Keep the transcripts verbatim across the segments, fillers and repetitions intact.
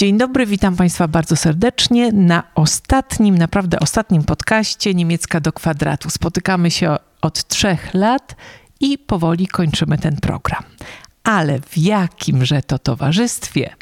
Dzień dobry, witam Państwa bardzo serdecznie na ostatnim, naprawdę ostatnim podcaście Niemiecka do kwadratu. Spotykamy się od trzech lat i powoli kończymy ten program. Ale w jakimże to towarzystwie?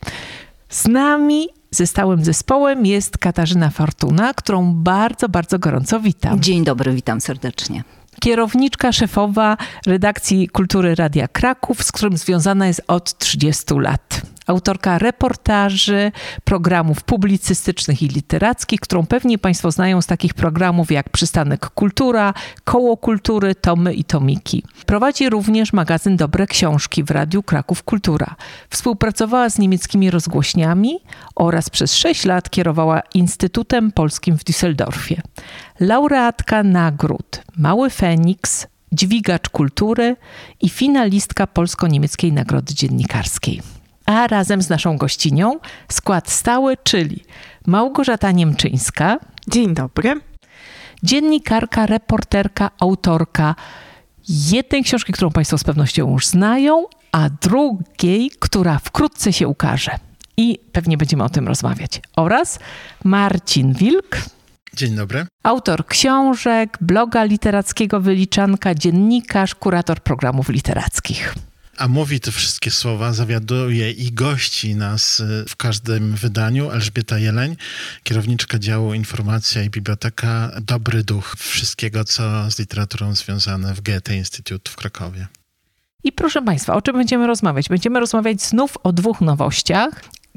Z nami, ze stałym zespołem jest Katarzyna Fortuna, którą bardzo, bardzo gorąco witam. Dzień dobry, witam serdecznie. Kierowniczka szefowa redakcji Kultury Radia Kraków, z którym związana jest od trzydziestu lat. Autorka reportaży, programów publicystycznych i literackich, którą pewnie Państwo znają z takich programów jak Przystanek Kultura, Koło Kultury, Tomy i Tomiki. Prowadzi również magazyn Dobre Książki w Radiu Kraków Kultura. Współpracowała z niemieckimi rozgłośniami oraz przez sześć lat kierowała Instytutem Polskim w Düsseldorfie. Laureatka nagród Mały Feniks, Dźwigacz Kultury i finalistka polsko-niemieckiej nagrody dziennikarskiej. A razem z naszą gościnią skład stały, czyli Małgorzata Niemczyńska. Dzień dobry. Dziennikarka, reporterka, autorka jednej książki, którą Państwo z pewnością już znają, a drugiej, która wkrótce się ukaże. I pewnie będziemy o tym rozmawiać. Oraz Marcin Wilk. Dzień dobry. Autor książek, bloga literackiego Wyliczanka, dziennikarz, kurator programów literackich. A mówi te wszystkie słowa, zawiaduje i gości nas w każdym wydaniu Elżbieta Jeleń, kierowniczka działu Informacja i Biblioteka, dobry duch wszystkiego, co z literaturą związane w Goethe Institute w Krakowie. I proszę Państwa, o czym będziemy rozmawiać? Będziemy rozmawiać znów o dwóch nowościach.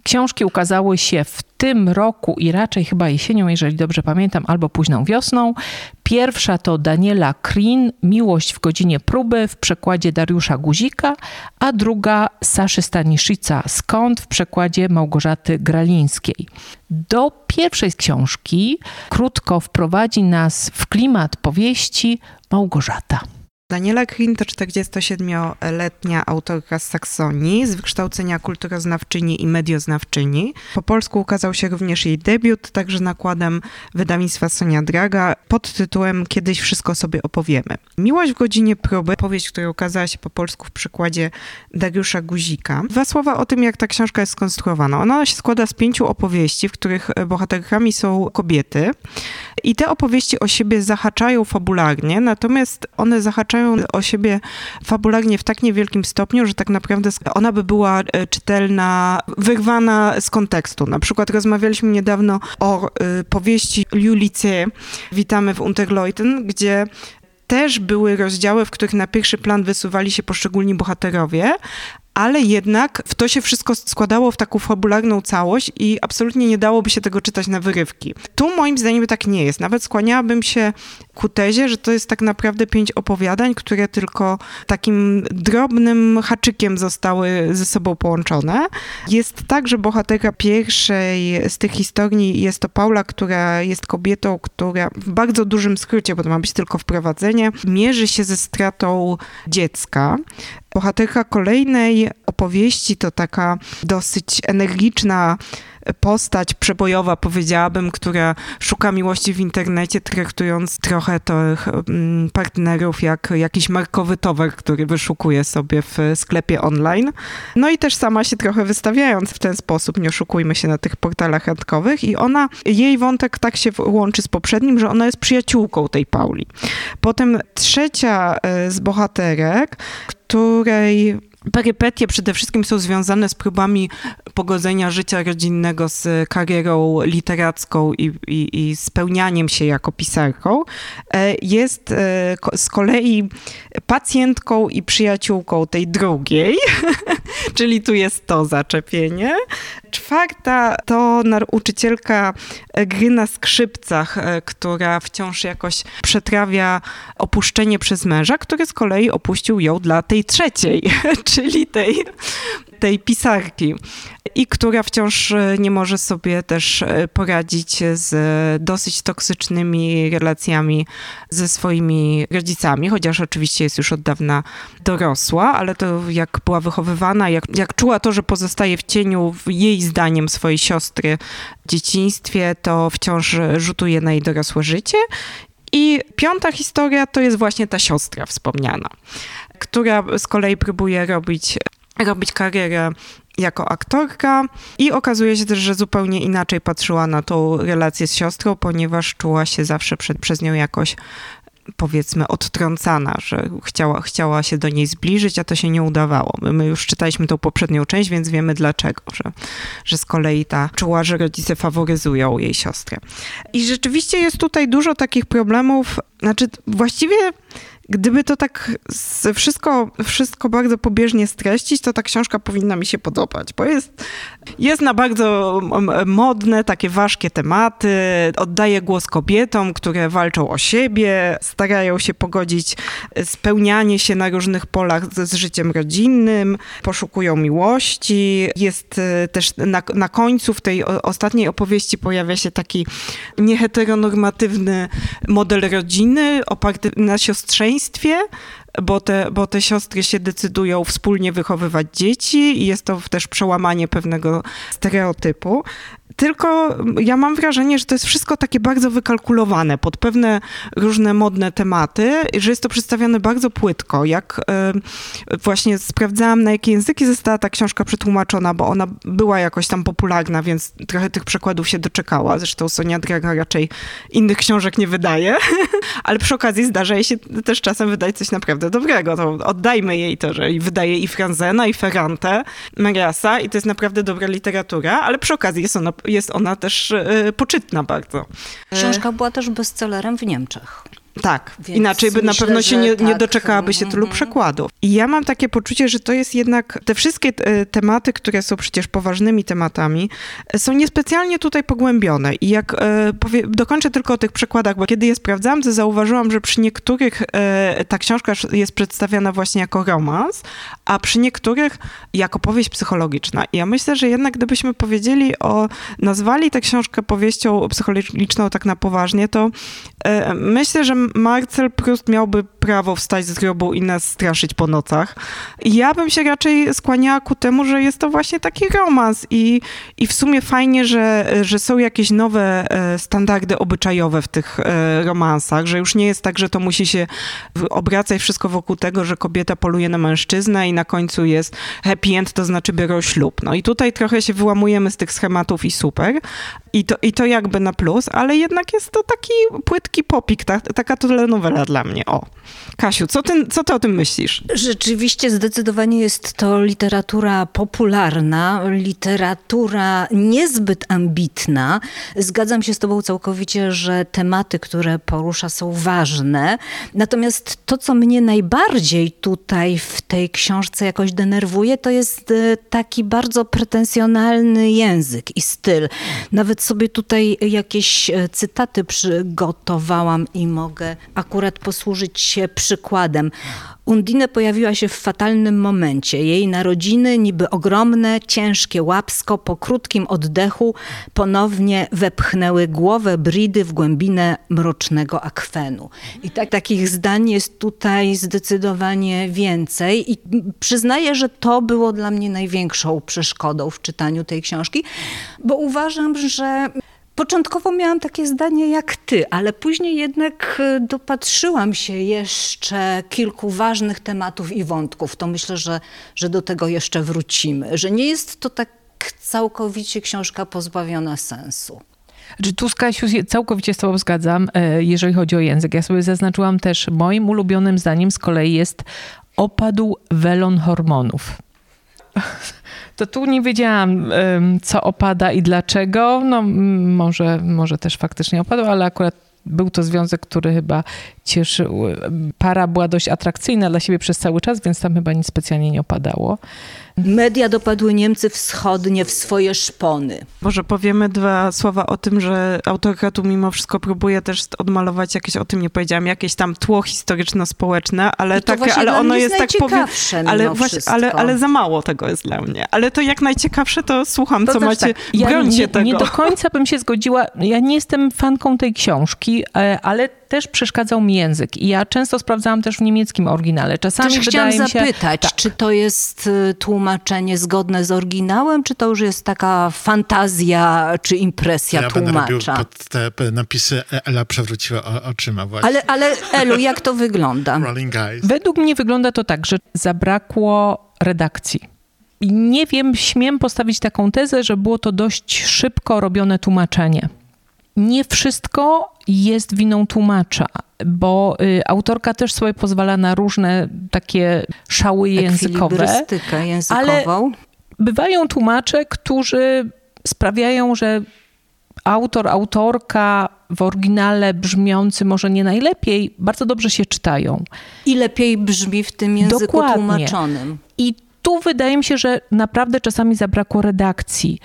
Książki ukazały się w tym roku i raczej chyba jesienią, jeżeli dobrze pamiętam, albo późną wiosną. Pierwsza to Daniela Krien, Miłość w godzinie próby w przekładzie Dariusza Guzika, a druga Saszy Staniszyca, Skąd w przekładzie Małgorzaty Gralińskiej. Do pierwszej z książki krótko wprowadzi nas w klimat powieści Małgorzata. Daniela Krien to czterdziestosiedmioletnia autorka z Saksonii, z wykształcenia kulturoznawczyni i medioznawczyni. Po polsku ukazał się również jej debiut, także nakładem wydawnictwa Sonia Draga pod tytułem Kiedyś Wszystko Sobie Opowiemy. Miłość w godzinie próby, powieść, która ukazała się po polsku w przykładzie Dariusza Guzika. Dwa słowa o tym, jak ta książka jest skonstruowana. Ona się składa z pięciu opowieści, w których bohaterkami są kobiety. I te opowieści o siebie zahaczają fabularnie, natomiast one zahaczają o siebie fabularnie w tak niewielkim stopniu, że tak naprawdę ona by była czytelna, wyrwana z kontekstu. Na przykład rozmawialiśmy niedawno o y, powieści Lyulice, Witamy w Unterleuten, gdzie też były rozdziały, w których na pierwszy plan wysuwali się poszczególni bohaterowie, ale jednak w to się wszystko składało w taką fabularną całość i absolutnie nie dałoby się tego czytać na wyrywki. Tu moim zdaniem tak nie jest. Nawet skłaniałabym się ku tezie, że to jest tak naprawdę pięć opowiadań, które tylko takim drobnym haczykiem zostały ze sobą połączone. Jest tak, że bohaterka pierwszej z tych historii jest to Paula, która jest kobietą, która w bardzo dużym skrócie, bo to ma być tylko wprowadzenie, mierzy się ze stratą dziecka. Bohaterka kolejnej opowieści to taka dosyć energiczna postać przebojowa, powiedziałabym, która szuka miłości w internecie, traktując trochę tych partnerów jak jakiś markowy towar, który wyszukuje sobie w sklepie online. No i też sama się trochę wystawiając w ten sposób, nie oszukujmy się, na tych portalach randkowych. I ona, jej wątek tak się łączy z poprzednim, że ona jest przyjaciółką tej Pauli. Potem trzecia z bohaterek, której perypetie przede wszystkim są związane z próbami pogodzenia życia rodzinnego z karierą literacką i, i, i spełnianiem się jako pisarką. Jest z kolei pacjentką i przyjaciółką tej drugiej, czyli tu jest to zaczepienie. Czwarta to nauczycielka gry na skrzypcach, która wciąż jakoś przetrawia opuszczenie przez męża, który z kolei opuścił ją dla tej trzeciej, czyli tej, tej pisarki i która wciąż nie może sobie też poradzić z dosyć toksycznymi relacjami ze swoimi rodzicami, chociaż oczywiście jest już od dawna dorosła, ale to jak była wychowywana, jak, jak czuła to, że pozostaje w cieniu jej zdaniem swojej siostry w dzieciństwie, to wciąż rzutuje na jej dorosłe życie. I piąta historia to jest właśnie ta siostra wspomniana, która z kolei próbuje robić, robić karierę jako aktorka i okazuje się też, że zupełnie inaczej patrzyła na tą relację z siostrą, ponieważ czuła się zawsze przed, przez nią jakoś, powiedzmy, odtrącana, że chciała, chciała się do niej zbliżyć, a to się nie udawało. My już czytaliśmy tą poprzednią część, więc wiemy dlaczego, że, że z kolei ta czuła, że rodzice faworyzują jej siostrę. I rzeczywiście jest tutaj dużo takich problemów, znaczy właściwie gdyby to tak wszystko, wszystko bardzo pobieżnie streścić, to ta książka powinna mi się podobać, bo jest, jest na bardzo modne, takie ważkie tematy, oddaje głos kobietom, które walczą o siebie, starają się pogodzić spełnianie się na różnych polach z, z życiem rodzinnym, poszukują miłości. Jest też na, na końcu, w tej ostatniej opowieści pojawia się taki nieheteronormatywny model rodziny oparty na siostrzeństwie, bo te, bo te siostry się decydują wspólnie wychowywać dzieci i jest to też przełamanie pewnego stereotypu. Tylko ja mam wrażenie, że to jest wszystko takie bardzo wykalkulowane pod pewne różne modne tematy, że jest to przedstawiane bardzo płytko. Jak y, właśnie sprawdzałam, na jakie języki została ta książka przetłumaczona, bo ona była jakoś tam popularna, więc trochę tych przekładów się doczekała. Zresztą Sonia Draga raczej innych książek nie wydaje, ale przy okazji zdarza jej się też czasem wydać coś naprawdę dobrego. To oddajmy jej to, że wydaje i Franzena, i Ferrante, Mariasa i to jest naprawdę dobra literatura, ale przy okazji jest ona Jest ona też y, poczytna bardzo. Książka była też bestsellerem w Niemczech. Tak, więc inaczej by myślę, na pewno się nie, tak. nie doczekałaby się tylu mm-hmm. przekładów. I ja mam takie poczucie, że to jest jednak, te wszystkie te, tematy, które są przecież poważnymi tematami, są niespecjalnie tutaj pogłębione. I jak e, powie, dokończę tylko o tych przekładach, bo kiedy je sprawdzałam, to zauważyłam, że przy niektórych e, ta książka jest przedstawiana właśnie jako romans, a przy niektórych jako powieść psychologiczna. I ja myślę, że jednak gdybyśmy powiedzieli o, nazwali tę książkę powieścią psychologiczną tak na poważnie, to e, myślę, że Marcel Proust miałby prawo wstać z grobu i nas straszyć po nocach. Ja bym się raczej skłaniała ku temu, że jest to właśnie taki romans i, i w sumie fajnie, że, że są jakieś nowe standardy obyczajowe w tych romansach, że już nie jest tak, że to musi się obracać wszystko wokół tego, że kobieta poluje na mężczyznę i na końcu jest happy end, to znaczy biorą ślub. No i tutaj trochę się wyłamujemy z tych schematów i super. I to, i to jakby na plus, ale jednak jest to taki płytki popik, tak? Taka telenowela dla mnie. O, Kasiu, co ty, co ty o tym myślisz? Rzeczywiście zdecydowanie jest to literatura popularna, literatura niezbyt ambitna. Zgadzam się z tobą całkowicie, że tematy, które porusza, są ważne. Natomiast to, co mnie najbardziej tutaj w tej książce jakoś denerwuje, to jest taki bardzo pretensjonalny język i styl. Nawet sobie tutaj jakieś cytaty przygotowałam i mogę akurat posłużyć się przykładem. Undine pojawiła się w fatalnym momencie. Jej narodziny, niby ogromne, ciężkie łapsko, po krótkim oddechu ponownie wepchnęły głowę Bridy w głębinę mrocznego akwenu. I tak, takich zdań jest tutaj zdecydowanie więcej i przyznaję, że to było dla mnie największą przeszkodą w czytaniu tej książki, bo uważam, że początkowo miałam takie zdanie jak ty, ale później jednak dopatrzyłam się jeszcze kilku ważnych tematów i wątków. To myślę, że, że do tego jeszcze wrócimy, że nie jest to tak całkowicie książka pozbawiona sensu. Znaczy, tu z Kasiu całkowicie z tobą zgadzam, jeżeli chodzi o język. Ja sobie zaznaczyłam też, moim ulubionym zdaniem z kolei jest opadł welon hormonów. To tu nie wiedziałam, co opada i dlaczego. No może, może też faktycznie opadł, ale akurat był to związek, który chyba cieszył. Para była dość atrakcyjna dla siebie przez cały czas, więc tam chyba nic specjalnie nie opadało. Media dopadły Niemcy wschodnie w swoje szpony. Może powiemy dwa słowa o tym, że autorka tu mimo wszystko próbuje też odmalować jakieś, o tym nie powiedziałam, jakieś tam tło historyczno-społeczne, ale takie, ale ono jest, jest tak powiem, ale, właśnie, ale, ale za mało tego jest dla mnie. Ale to jak najciekawsze, to słucham, to co macie, tak. ja brońcie nie, tego. Nie do końca bym się zgodziła, ja nie jestem fanką tej książki, ale też przeszkadzał mi język. I ja często sprawdzałam też w niemieckim oryginale. Czasami też wydaje mi się... chciałam zapytać, tak. czy to jest tłumaczenie zgodne z oryginałem, czy to już jest taka fantazja, czy impresja ja tłumacza? Ja pod te napisy Ela przewróciła oczyma właśnie. Ale, ale Elu, jak to wygląda? Według mnie wygląda to tak, że zabrakło redakcji. I nie wiem, śmiem postawić taką tezę, że było to dość szybko robione tłumaczenie. Nie wszystko jest winą tłumacza, bo y, autorka też sobie pozwala na różne takie szały językowe. Ekwilibrystykę językową. Ale bywają tłumacze, którzy sprawiają, że autor, autorka w oryginale brzmiący może nie najlepiej, bardzo dobrze się czytają. I lepiej brzmi w tym języku Dokładnie. tłumaczonym. I tu wydaje mi się, że naprawdę czasami zabrakło redakcji.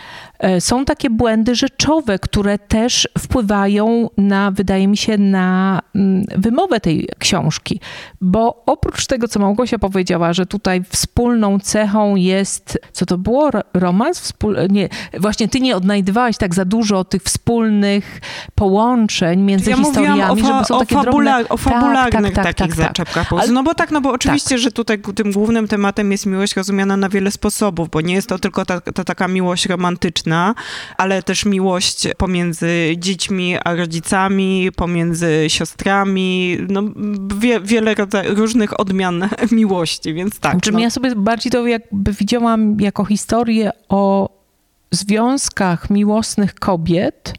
Są takie błędy rzeczowe, które też wpływają na, wydaje mi się, na wymowę tej książki. Bo oprócz tego, co Małgosia powiedziała, że tutaj wspólną cechą jest, co to było, romans? Wspól... Nie, właśnie ty nie odnajdywałaś tak za dużo tych wspólnych połączeń między ja historiami, fa- żeby są takie fabula- drobne... o fabularnych tak, tak, takich tak, zaczepkach. Tak. Ale... No bo tak, no bo oczywiście, tak. że tutaj tym głównym tematem jest miłość rozumiana na wiele sposobów, bo nie jest to tylko ta, ta taka miłość romantyczna, ale też miłość pomiędzy dziećmi a rodzicami, pomiędzy siostrami, no wie, wiele rodzaj, różnych odmian miłości, więc tak. Czy no. Ja sobie bardziej to jakby widziałam jako historię o związkach miłosnych kobiet.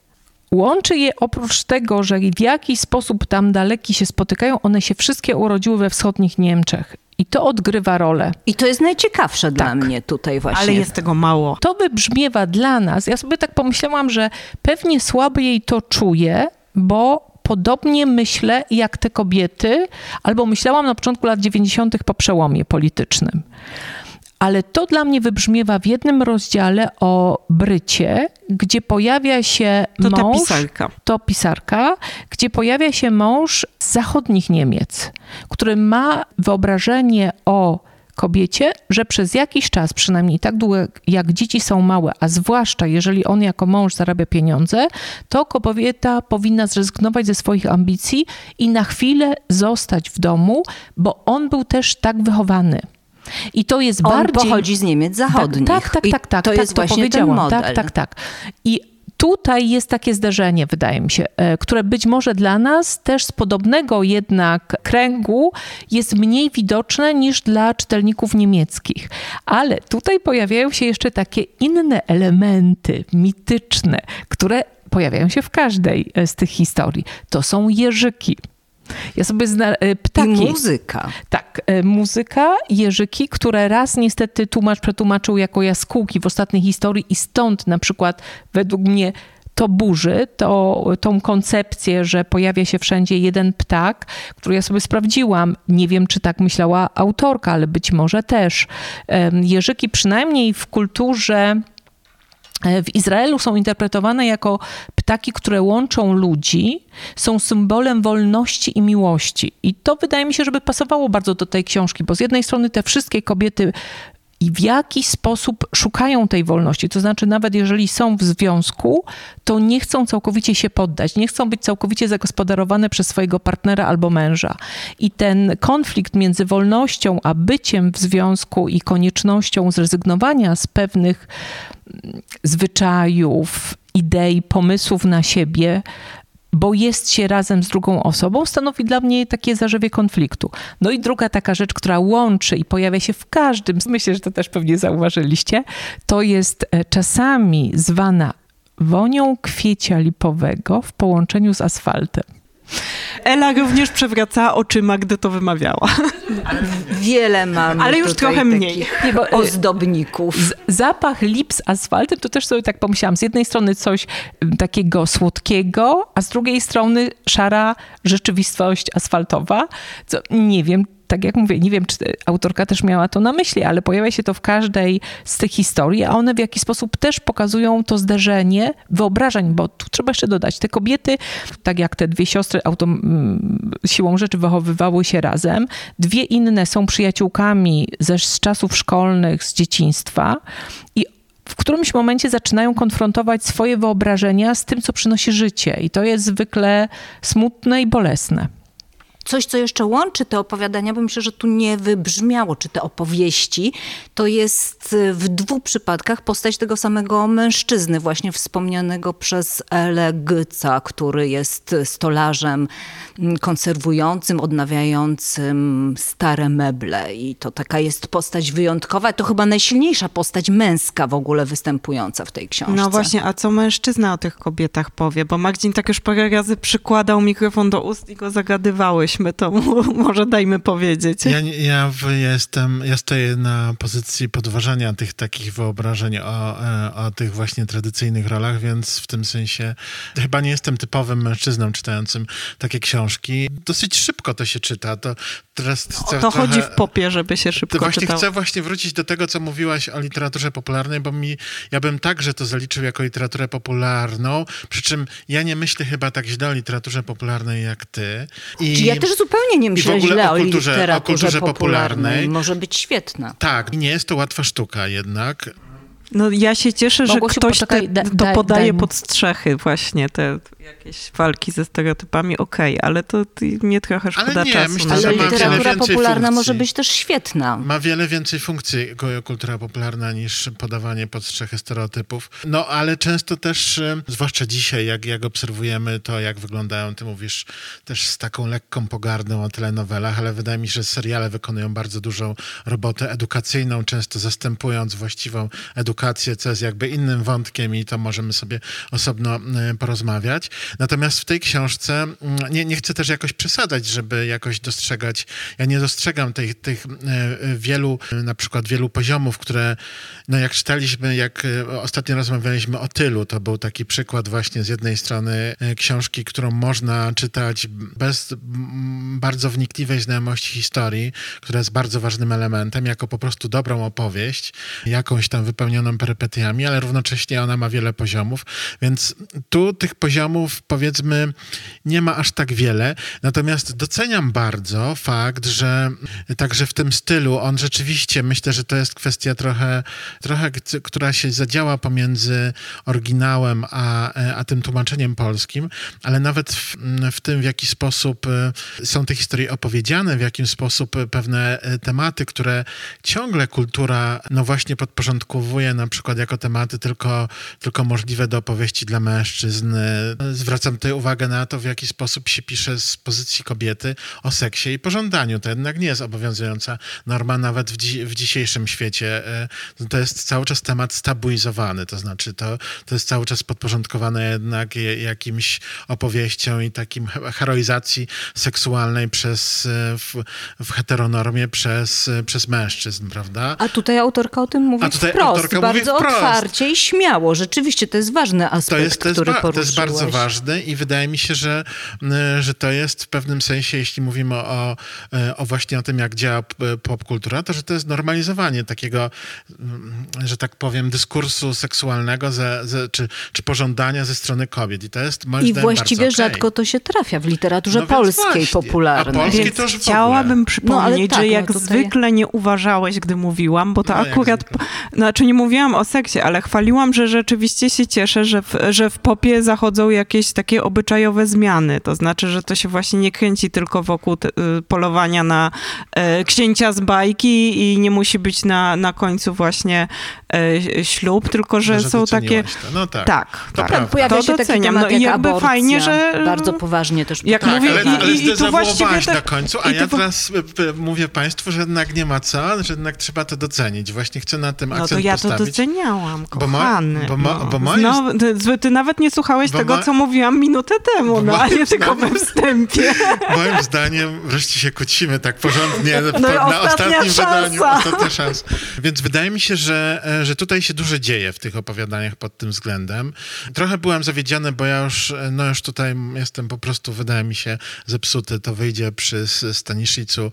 Łączy je oprócz tego, że w jakiś sposób tam daleki się spotykają, one się wszystkie urodziły we wschodnich Niemczech. I to odgrywa rolę. I to jest najciekawsze tak. dla mnie tutaj właśnie. Ale jest tego mało. To wybrzmiewa dla nas. Ja sobie tak pomyślałam, że pewnie słabiej to czuję, bo podobnie myślę jak te kobiety, albo myślałam na początku lat dziewięćdziesiątych po przełomie politycznym. Ale to dla mnie wybrzmiewa w jednym rozdziale o Brycie, gdzie pojawia się to mąż... To pisarka. To pisarka, gdzie pojawia się mąż z zachodnich Niemiec, który ma wyobrażenie o kobiecie, że przez jakiś czas, przynajmniej tak długo jak dzieci są małe, a zwłaszcza jeżeli on jako mąż zarabia pieniądze, to kobieta powinna zrezygnować ze swoich ambicji i na chwilę zostać w domu, bo on był też tak wychowany. I to jest On bardziej... On pochodzi z Niemiec zachodnich. Tak, tak, tak. I tak, tak to tak, jest to właśnie ten model. Tak, tak, tak. I tutaj jest takie zderzenie, wydaje mi się, które być może dla nas też z podobnego jednak kręgu jest mniej widoczne niż dla czytelników niemieckich. Ale tutaj pojawiają się jeszcze takie inne elementy mityczne, które pojawiają się w każdej z tych historii. To są jeżyki. Ja sobie zna... ptaki. I muzyka. Tak, muzyka, jeżyki, które raz niestety tłumacz przetłumaczył jako jaskółki w ostatniej historii i stąd na przykład według mnie to burzy, to, tą koncepcję, że pojawia się wszędzie jeden ptak, który ja sobie sprawdziłam. Nie wiem, czy tak myślała autorka, ale być może też. Jeżyki przynajmniej w kulturze w Izraelu są interpretowane jako ptaki, które łączą ludzi, są symbolem wolności i miłości. I to wydaje mi się, żeby pasowało bardzo do tej książki, bo z jednej strony te wszystkie kobiety i w jakiś sposób szukają tej wolności. To znaczy nawet jeżeli są w związku, to nie chcą całkowicie się poddać. Nie chcą być całkowicie zagospodarowane przez swojego partnera albo męża. I ten konflikt między wolnością a byciem w związku i koniecznością zrezygnowania z pewnych zwyczajów, idei, pomysłów na siebie, bo jest się razem z drugą osobą, stanowi dla mnie takie zarzewie konfliktu. No i druga taka rzecz, która łączy i pojawia się w każdym, myślę, że to też pewnie zauważyliście, to jest czasami zwana wonią kwiecia lipowego w połączeniu z asfaltem. Ela również przewracała oczyma, gdy to wymawiała. Wiele mamy. Ale już trochę mniej. Bo, ozdobników. Z, zapach lip z asfaltem, to też sobie tak pomyślałam. Z jednej strony coś takiego słodkiego, a z drugiej strony szara rzeczywistość asfaltowa. Co nie wiem, tak jak mówię, nie wiem, czy autorka też miała to na myśli, ale pojawia się to w każdej z tych historii, a one w jakiś sposób też pokazują to zderzenie wyobrażeń, bo tu trzeba jeszcze dodać, te kobiety, tak jak te dwie siostry autom- siłą rzeczy wychowywały się razem, dwie inne są przyjaciółkami ze, z czasów szkolnych, z dzieciństwa i w którymś momencie zaczynają konfrontować swoje wyobrażenia z tym, co przynosi życie i to jest zwykle smutne i bolesne. coś, co jeszcze łączy te opowiadania, bo myślę, że tu nie wybrzmiało, czy te opowieści, to jest w dwóch przypadkach postać tego samego mężczyzny, właśnie wspomnianego przez Elę Gyca, który jest stolarzem konserwującym, odnawiającym stare meble. I to taka jest postać wyjątkowa. To chyba najsilniejsza postać męska w ogóle występująca w tej książce. No właśnie, a co mężczyzna o tych kobietach powie? Bo Magdzin tak już parę razy przykładał mikrofon do ust i go zagadywałyśmy, to może dajmy powiedzieć. Ja, ja jestem, ja stoję na pozycji podważania tych takich wyobrażeń o, o tych właśnie tradycyjnych rolach, więc w tym sensie chyba nie jestem typowym mężczyzną czytającym takie książki. Dosyć szybko to się czyta. To, teraz o to trochę, chodzi w popie, żeby się szybko właśnie czytało. Chcę właśnie wrócić do tego, co mówiłaś o literaturze popularnej, bo mi, ja bym także to zaliczył jako literaturę popularną, przy czym ja nie myślę chyba tak źle o literaturze popularnej jak ty. I, Czyli ja też zupełnie nie myślę źle o, o literaturze o kulturze popularnej. popularnej. Może być świetna. Tak, nie jest to łatwa sztuka jednak. No ja się cieszę, Mogło że się ktoś poczekaj, te, da, to podaje daj, daj pod strzechy właśnie te jakieś walki ze stereotypami, okej, okay, ale to ty, mnie trochę szkoda nie, czasu. Myślę, ale literatura popularna funkcji. Może być też świetna. Ma wiele więcej funkcji kultura popularna niż podawanie pod strzechy stereotypów. No ale często też, zwłaszcza dzisiaj, jak, jak obserwujemy to, jak wyglądają, ty mówisz też z taką lekką pogardą o telenowelach, ale wydaje mi się, że seriale wykonują bardzo dużą robotę edukacyjną, często zastępując właściwą edukację. Edukację, co jest jakby innym wątkiem i to możemy sobie osobno porozmawiać. Natomiast w tej książce nie, nie chcę też jakoś przesadzać, żeby jakoś dostrzegać, ja nie dostrzegam tych, tych wielu, na przykład wielu poziomów, które, no jak czytaliśmy, jak ostatnio rozmawialiśmy o Tylu, to był taki przykład właśnie z jednej strony książki, którą można czytać bez bardzo wnikliwej znajomości historii, która jest bardzo ważnym elementem, jako po prostu dobrą opowieść, jakąś tam wypełnioną perypetiami, ale równocześnie ona ma wiele poziomów, więc tu tych poziomów, powiedzmy, nie ma aż tak wiele, natomiast doceniam bardzo fakt, że także w tym stylu on rzeczywiście, myślę, że to jest kwestia trochę, trochę która się zadziała pomiędzy oryginałem a, a tym tłumaczeniem polskim, ale nawet w, w tym, w jaki sposób są te historie opowiedziane, w jaki sposób pewne tematy, które ciągle kultura, no właśnie podporządkowuje na przykład jako tematy tylko, tylko możliwe do opowieści dla mężczyzn. Zwracam tutaj uwagę na to, w jaki sposób się pisze z pozycji kobiety o seksie i pożądaniu. To jednak nie jest obowiązująca norma nawet w, dzi- w dzisiejszym świecie. To jest cały czas temat stabilizowany, to znaczy to, to jest cały czas podporządkowane jednak jakimś opowieściom i takim heroizacji seksualnej przez, w, w heteronormie przez, przez mężczyzn, prawda? A tutaj autorka o tym mówi wprost. Bardzo otwarcie i śmiało. Rzeczywiście to jest ważny aspekt, to jest, to jest który ba- poruszyłaś. To jest bardzo ważne i wydaje mi się, że, że to jest w pewnym sensie, jeśli mówimy o, o właśnie o tym, jak działa popkultura, to że to jest normalizowanie takiego, że tak powiem, dyskursu seksualnego ze, ze, czy, czy pożądania ze strony kobiet. I to jest moim I zdaniem właściwie bardzo rzadko okay. to się trafia w literaturze no polskiej popularnej. A polski więc też w ogóle. Chciałabym przypomnieć, no, tak, że jak no tutaj... zwykle nie uważałeś, gdy mówiłam, bo to no, akurat... Znaczy nie mówiłam o seksie, ale chwaliłam, że rzeczywiście się cieszę, że w, że w popie zachodzą jakieś takie obyczajowe zmiany. To znaczy, że to się właśnie nie kręci tylko wokół te, polowania na e, księcia z bajki i nie musi być na, na końcu właśnie e, ślub, tylko że, że są takie... To. No tak, tak, to, tak. Pojawia się to doceniam. No i jakby aborcja, fajnie, że... Bardzo poważnie też... Jak tak, mówię, ale, i, ale i tu właściwie tak, na końcu, a ja po... teraz mówię państwu, że jednak nie ma co, że jednak trzeba to docenić. Właśnie chcę na tym akcentować. No ja to doceniałam, kochany. Bo ma, bo ma, bo ma jest... no, ty, ty nawet nie słuchałeś bo tego, ma... co mówiłam minutę temu, no, a nie zdaniem, tylko we wstępie. Moim zdaniem wreszcie się kłócimy tak porządnie no na, na ostatnim wydaniu. Ostatnia szansa. Więc wydaje mi się, że, że tutaj się dużo dzieje w tych opowiadaniach pod tym względem. Trochę byłam zawiedziony, bo ja już, no już tutaj jestem po prostu, wydaje mi się, zepsuty. To wyjdzie przy Staniszycu,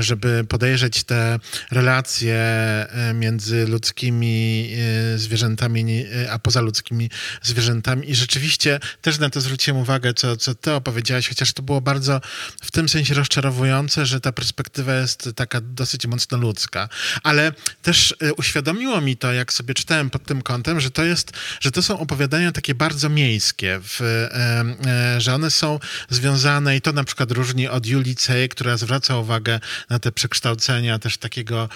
żeby podejrzeć te relacje międzyludzkimi ludzkimi zwierzętami, a poza ludzkimi zwierzętami. I rzeczywiście też na to zwróciłem uwagę, co, co ty opowiedziałaś, chociaż to było bardzo w tym sensie rozczarowujące, że ta perspektywa jest taka dosyć mocno ludzka. Ale też uświadomiło mi to, jak sobie czytałem pod tym kątem, że to jest, że to są opowiadania takie bardzo miejskie, w, że one są związane i to na przykład różni od Julii Cej, która zwraca uwagę na te przekształcenia też takiego,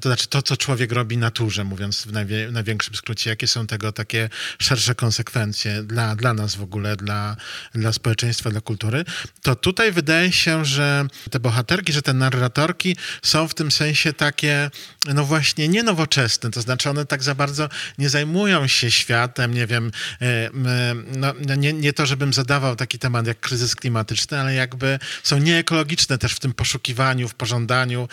to znaczy to, co człowiek robi naturze, mówiąc w najwie, największym skrócie, jakie są tego takie szersze konsekwencje dla, dla nas w ogóle, dla, dla społeczeństwa, dla kultury, to tutaj wydaje się, że te bohaterki, że te narratorki są w tym sensie takie, no właśnie nie nowoczesne, to znaczy one tak za bardzo nie zajmują się światem, nie wiem, no, nie, nie to, żebym zadawał taki temat jak kryzys klimatyczny, ale jakby są nieekologiczne też w tym poszukiwaniu, w pożądaniu.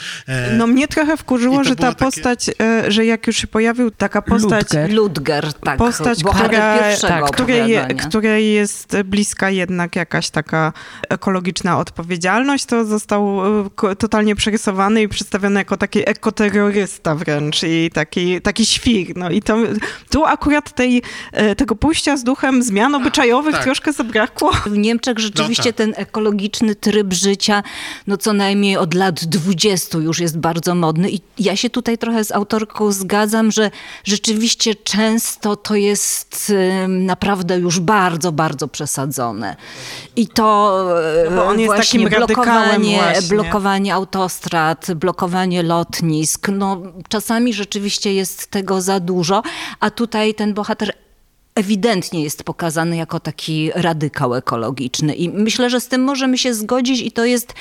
No mnie trochę wkurzyło, że ta takie... postać, że jak już się pojawił taka postać... Ludger, tak. Postać, która, tak, której, je, której jest bliska jednak jakaś taka ekologiczna odpowiedzialność, to został totalnie przerysowany i przedstawiony jako taki ekoterrorysta wręcz i taki, taki świr. No i to, tu akurat tej, tego pójścia z duchem zmian obyczajowych tak. troszkę zabrakło. W Niemczech rzeczywiście no tak. ten ekologiczny tryb życia, no co najmniej od lat dwudziestu już jest bardzo modny i ja się tutaj trochę z autorką zgadzam, że rzeczywiście często to jest naprawdę już bardzo, bardzo przesadzone. I to no on jest takim blokowanie, właśnie. blokowanie autostrad, blokowanie lotnisk. No, czasami rzeczywiście jest tego za dużo, a tutaj ten bohater ewidentnie jest pokazany jako taki radykał ekologiczny i myślę, że z tym możemy się zgodzić i to jest,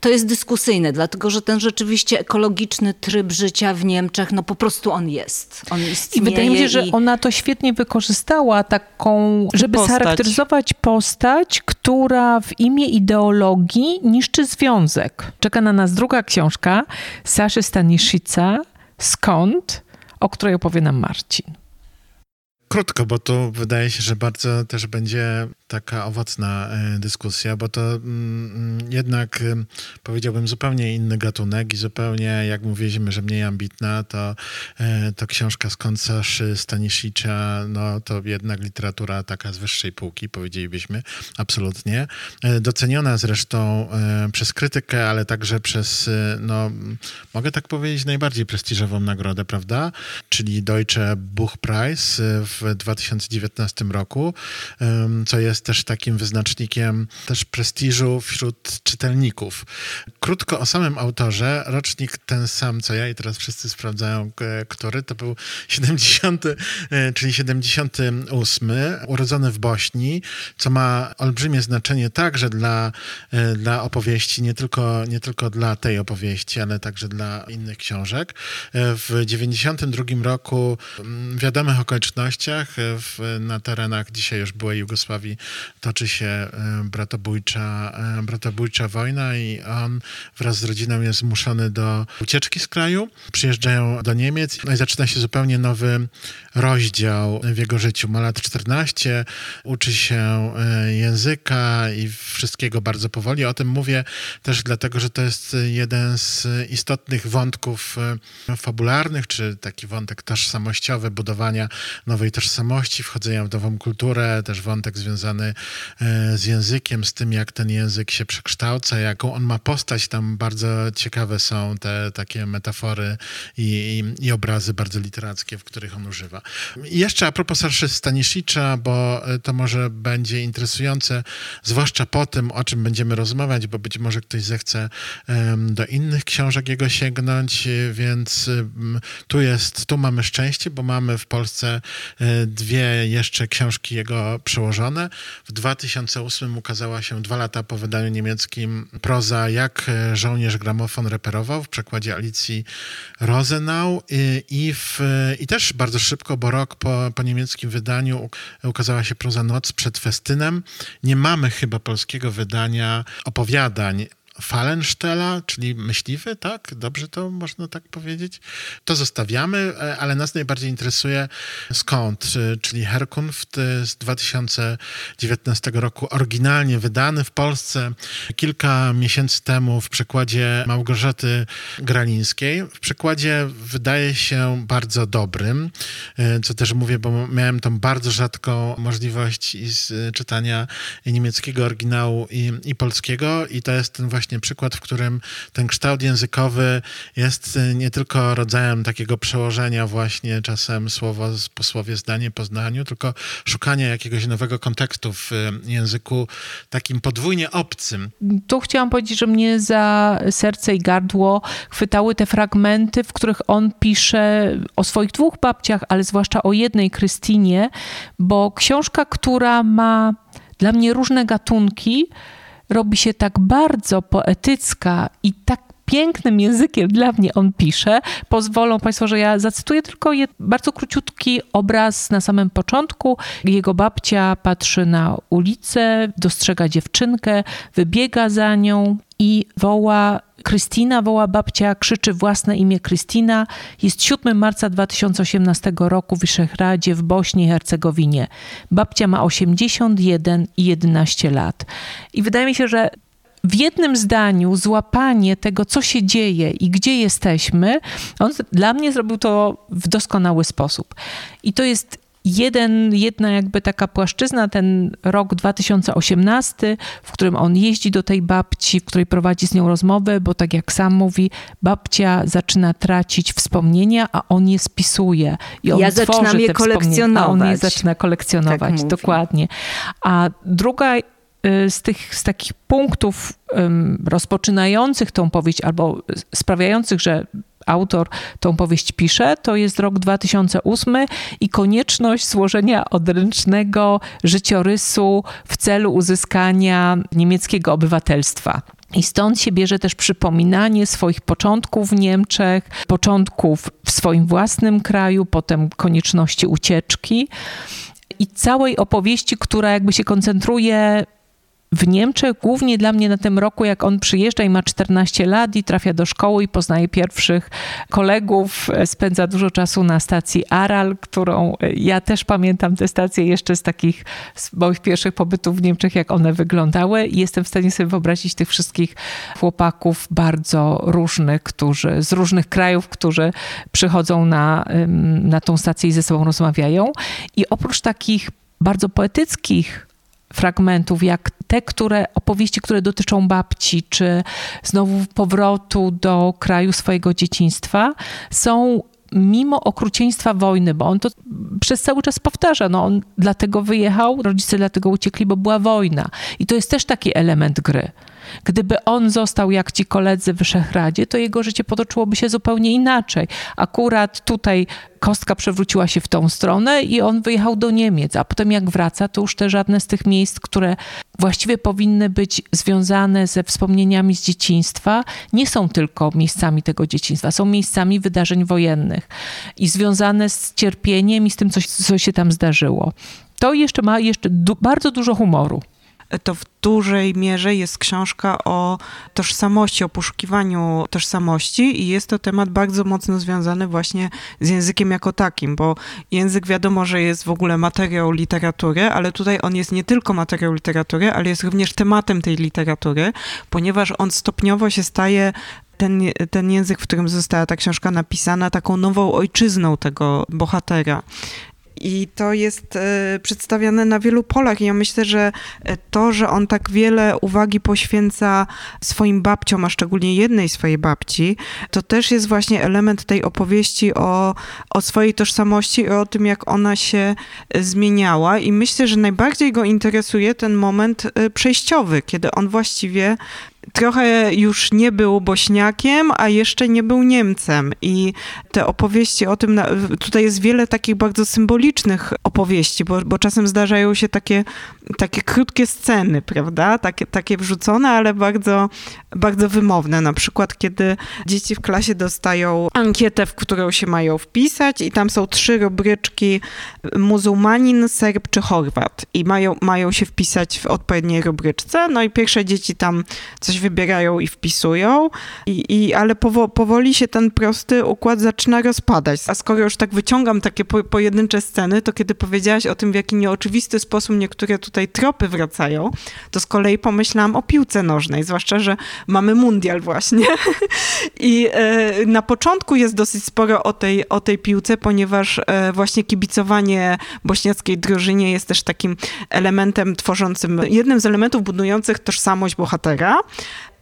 to jest dyskusyjne, dlatego że ten rzeczywiście ekologiczny tryb życia w Niemczech, no po prostu on jest. On istnieje. I wydaje mi się, i... że ona to świetnie wykorzystała taką, żeby postać. Scharakteryzować postać, która w imię ideologii niszczy związek. Czeka na nas druga książka Saszy Staniszyca, Skąd, o której opowie nam Marcin. Krótko, bo tu wydaje się, że bardzo też będzie taka owocna dyskusja, bo to mm, jednak powiedziałbym zupełnie inny gatunek i zupełnie, jak mówiliśmy, że mniej ambitna, to, to książka Skąd Saszy Staniszyca, no to jednak literatura taka z wyższej półki, powiedzielibyśmy, absolutnie. Doceniona zresztą przez krytykę, ale także przez, no mogę tak powiedzieć, najbardziej prestiżową nagrodę, prawda? Czyli Deutscher Buchpreis w dwa tysiące dziewiętnastym roku, co jest też takim wyznacznikiem też prestiżu wśród czytelników. Krótko o samym autorze. Rocznik ten sam co ja i teraz wszyscy sprawdzają, który. To był siedemdziesiąty, czyli siedemdziesiąty ósmy, urodzony w Bośni, co ma olbrzymie znaczenie także dla, dla opowieści, nie tylko, nie tylko dla tej opowieści, ale także dla innych książek. W dziewięćdziesiątym drugim roku w wiadomych okolicznościach W, na terenach dzisiaj już byłej Jugosławii toczy się bratobójcza, bratobójcza wojna i on wraz z rodziną jest zmuszony do ucieczki z kraju. Przyjeżdżają do Niemiec no i zaczyna się zupełnie nowy rozdział w jego życiu. Ma lat czternaście, uczy się języka i wszystkiego bardzo powoli. O tym mówię też dlatego, że to jest jeden z istotnych wątków fabularnych, czy taki wątek tożsamościowy, budowania nowej tożsamości, wchodzenia w nową kulturę, też wątek związany z językiem, z tym, jak ten język się przekształca, jaką on ma postać. Tam bardzo ciekawe są te takie metafory i, i, i obrazy bardzo literackie, w których on używa. I jeszcze a propos Saszy Staniszyca, bo to może będzie interesujące, zwłaszcza po tym, o czym będziemy rozmawiać, bo być może ktoś zechce do innych książek jego sięgnąć, więc tu jest, tu mamy szczęście, bo mamy w Polsce dwie jeszcze książki jego przełożone. W dwa tysiące ósmym ukazała się dwa lata po wydaniu niemieckim proza Jak żołnierz gramofon reperował w przekładzie Alicji Rosenau i, i, w, i też bardzo szybko, bo rok po, po niemieckim wydaniu ukazała się proza Noc przed festynem. Nie mamy chyba polskiego wydania opowiadań Fallenstella, czyli myśliwy, tak? Dobrze to można tak powiedzieć? To zostawiamy, ale nas najbardziej interesuje Skąd, czyli Herkunft z dwa tysiące dziewiętnastego roku, oryginalnie wydany w Polsce kilka miesięcy temu w przekładzie Małgorzaty Gralińskiej. W przekładzie wydaje się bardzo dobrym, co też mówię, bo miałem tą bardzo rzadką możliwość i z czytania niemieckiego oryginału i, i polskiego i to jest ten właśnie przykład, w którym ten kształt językowy jest nie tylko rodzajem takiego przełożenia właśnie czasem słowo po słowie, zdanie po zdaniu, tylko szukania jakiegoś nowego kontekstu w języku takim podwójnie obcym. Tu chciałam powiedzieć, że mnie za serce i gardło chwytały te fragmenty, w których on pisze o swoich dwóch babciach, ale zwłaszcza o jednej Krystynie, bo książka, która ma dla mnie różne gatunki, robi się tak bardzo poetycka i tak pięknym językiem dla mnie on pisze. Pozwolą Państwo, że ja zacytuję tylko bardzo króciutki obraz na samym początku. Jego babcia patrzy na ulicę, dostrzega dziewczynkę, wybiega za nią i woła Krystyna, woła babcia, krzyczy własne imię Krystyna. Jest siódmego marca dwa tysiące osiemnastego roku w Wiszehradzie w Bośni i Hercegowinie. Babcia ma osiemdziesiąt jeden i jedenaście lat. I wydaje mi się, że w jednym zdaniu złapanie tego, co się dzieje i gdzie jesteśmy, on dla mnie zrobił to w doskonały sposób. I to jest jeden, jedna jakby taka płaszczyzna, ten rok dwa tysiące osiemnasty, w którym on jeździ do tej babci, w której prowadzi z nią rozmowę, bo tak jak sam mówi, babcia zaczyna tracić wspomnienia, a on je spisuje. I on ja zaczynam je kolekcjonować. A on je zaczyna kolekcjonować, tak dokładnie. A druga z tych, z takich punktów um, rozpoczynających tą powieść albo sprawiających, że autor tą powieść pisze, to jest rok dwa tysiące ósmy i konieczność złożenia odręcznego życiorysu w celu uzyskania niemieckiego obywatelstwa. I stąd się bierze też przypominanie swoich początków w Niemczech, początków w swoim własnym kraju, potem konieczności ucieczki i całej opowieści, która jakby się koncentruje w Niemczech, głównie dla mnie na tym roku, jak on przyjeżdża i ma czternaście lat i trafia do szkoły i poznaje pierwszych kolegów, spędza dużo czasu na stacji Aral, którą ja też pamiętam tę stację jeszcze z takich z moich pierwszych pobytów w Niemczech, jak one wyglądały i jestem w stanie sobie wyobrazić tych wszystkich chłopaków bardzo różnych, którzy z różnych krajów, którzy przychodzą na, na tą stację i ze sobą rozmawiają i oprócz takich bardzo poetyckich fragmentów, jak te, które opowieści, które dotyczą babci, czy znowu powrotu do kraju swojego dzieciństwa, są mimo okrucieństwa wojny, bo on to przez cały czas powtarza, no on dlatego wyjechał, rodzice dlatego uciekli, bo była wojna. I to jest też taki element gry. Gdyby on został jak ci koledzy w Wyszehradzie, to jego życie potoczyłoby się zupełnie inaczej. Akurat tutaj kostka przewróciła się w tą stronę i on wyjechał do Niemiec, a potem jak wraca, to już te żadne z tych miejsc, które właściwie powinny być związane ze wspomnieniami z dzieciństwa, nie są tylko miejscami tego dzieciństwa, są miejscami wydarzeń wojennych i związane z cierpieniem i z tym, co, co się tam zdarzyło. To jeszcze ma jeszcze du- bardzo dużo humoru. To w dużej mierze jest książka o tożsamości, o poszukiwaniu tożsamości i jest to temat bardzo mocno związany właśnie z językiem jako takim, bo język wiadomo, że jest w ogóle materiał literatury, ale tutaj on jest nie tylko materiał literatury, ale jest również tematem tej literatury, ponieważ on stopniowo się staje Ten, ten język, w którym została ta książka napisana, taką nową ojczyzną tego bohatera. I to jest y, przedstawiane na wielu polach. I ja myślę, że to, że on tak wiele uwagi poświęca swoim babciom, a szczególnie jednej swojej babci, to też jest właśnie element tej opowieści o, o swojej tożsamości i o tym, jak ona się zmieniała. I myślę, że najbardziej go interesuje ten moment y, przejściowy, kiedy on właściwie trochę już nie był Bośniakiem, a jeszcze nie był Niemcem. I te opowieści o tym, tutaj jest wiele takich bardzo symbolicznych opowieści, bo, bo czasem zdarzają się takie, takie krótkie sceny, prawda? Takie, takie wrzucone, ale bardzo, bardzo wymowne. Na przykład, kiedy dzieci w klasie dostają ankietę, w którą się mają wpisać i tam są trzy rubryczki muzułmanin, Serb czy Chorwat. I mają, mają się wpisać w odpowiedniej rubryczce. No i pierwsze dzieci tam coś coś wybierają i wpisują, i, i, ale powo, powoli się ten prosty układ zaczyna rozpadać. A skoro już tak wyciągam takie po, pojedyncze sceny, to kiedy powiedziałaś o tym, w jaki nieoczywisty sposób niektóre tutaj tropy wracają, to z kolei pomyślałam o piłce nożnej, zwłaszcza, że mamy mundial właśnie. I e, na początku jest dosyć sporo o tej, o tej piłce, ponieważ e, właśnie kibicowanie bośniackiej drużynie jest też takim elementem tworzącym, jednym z elementów budujących tożsamość bohatera.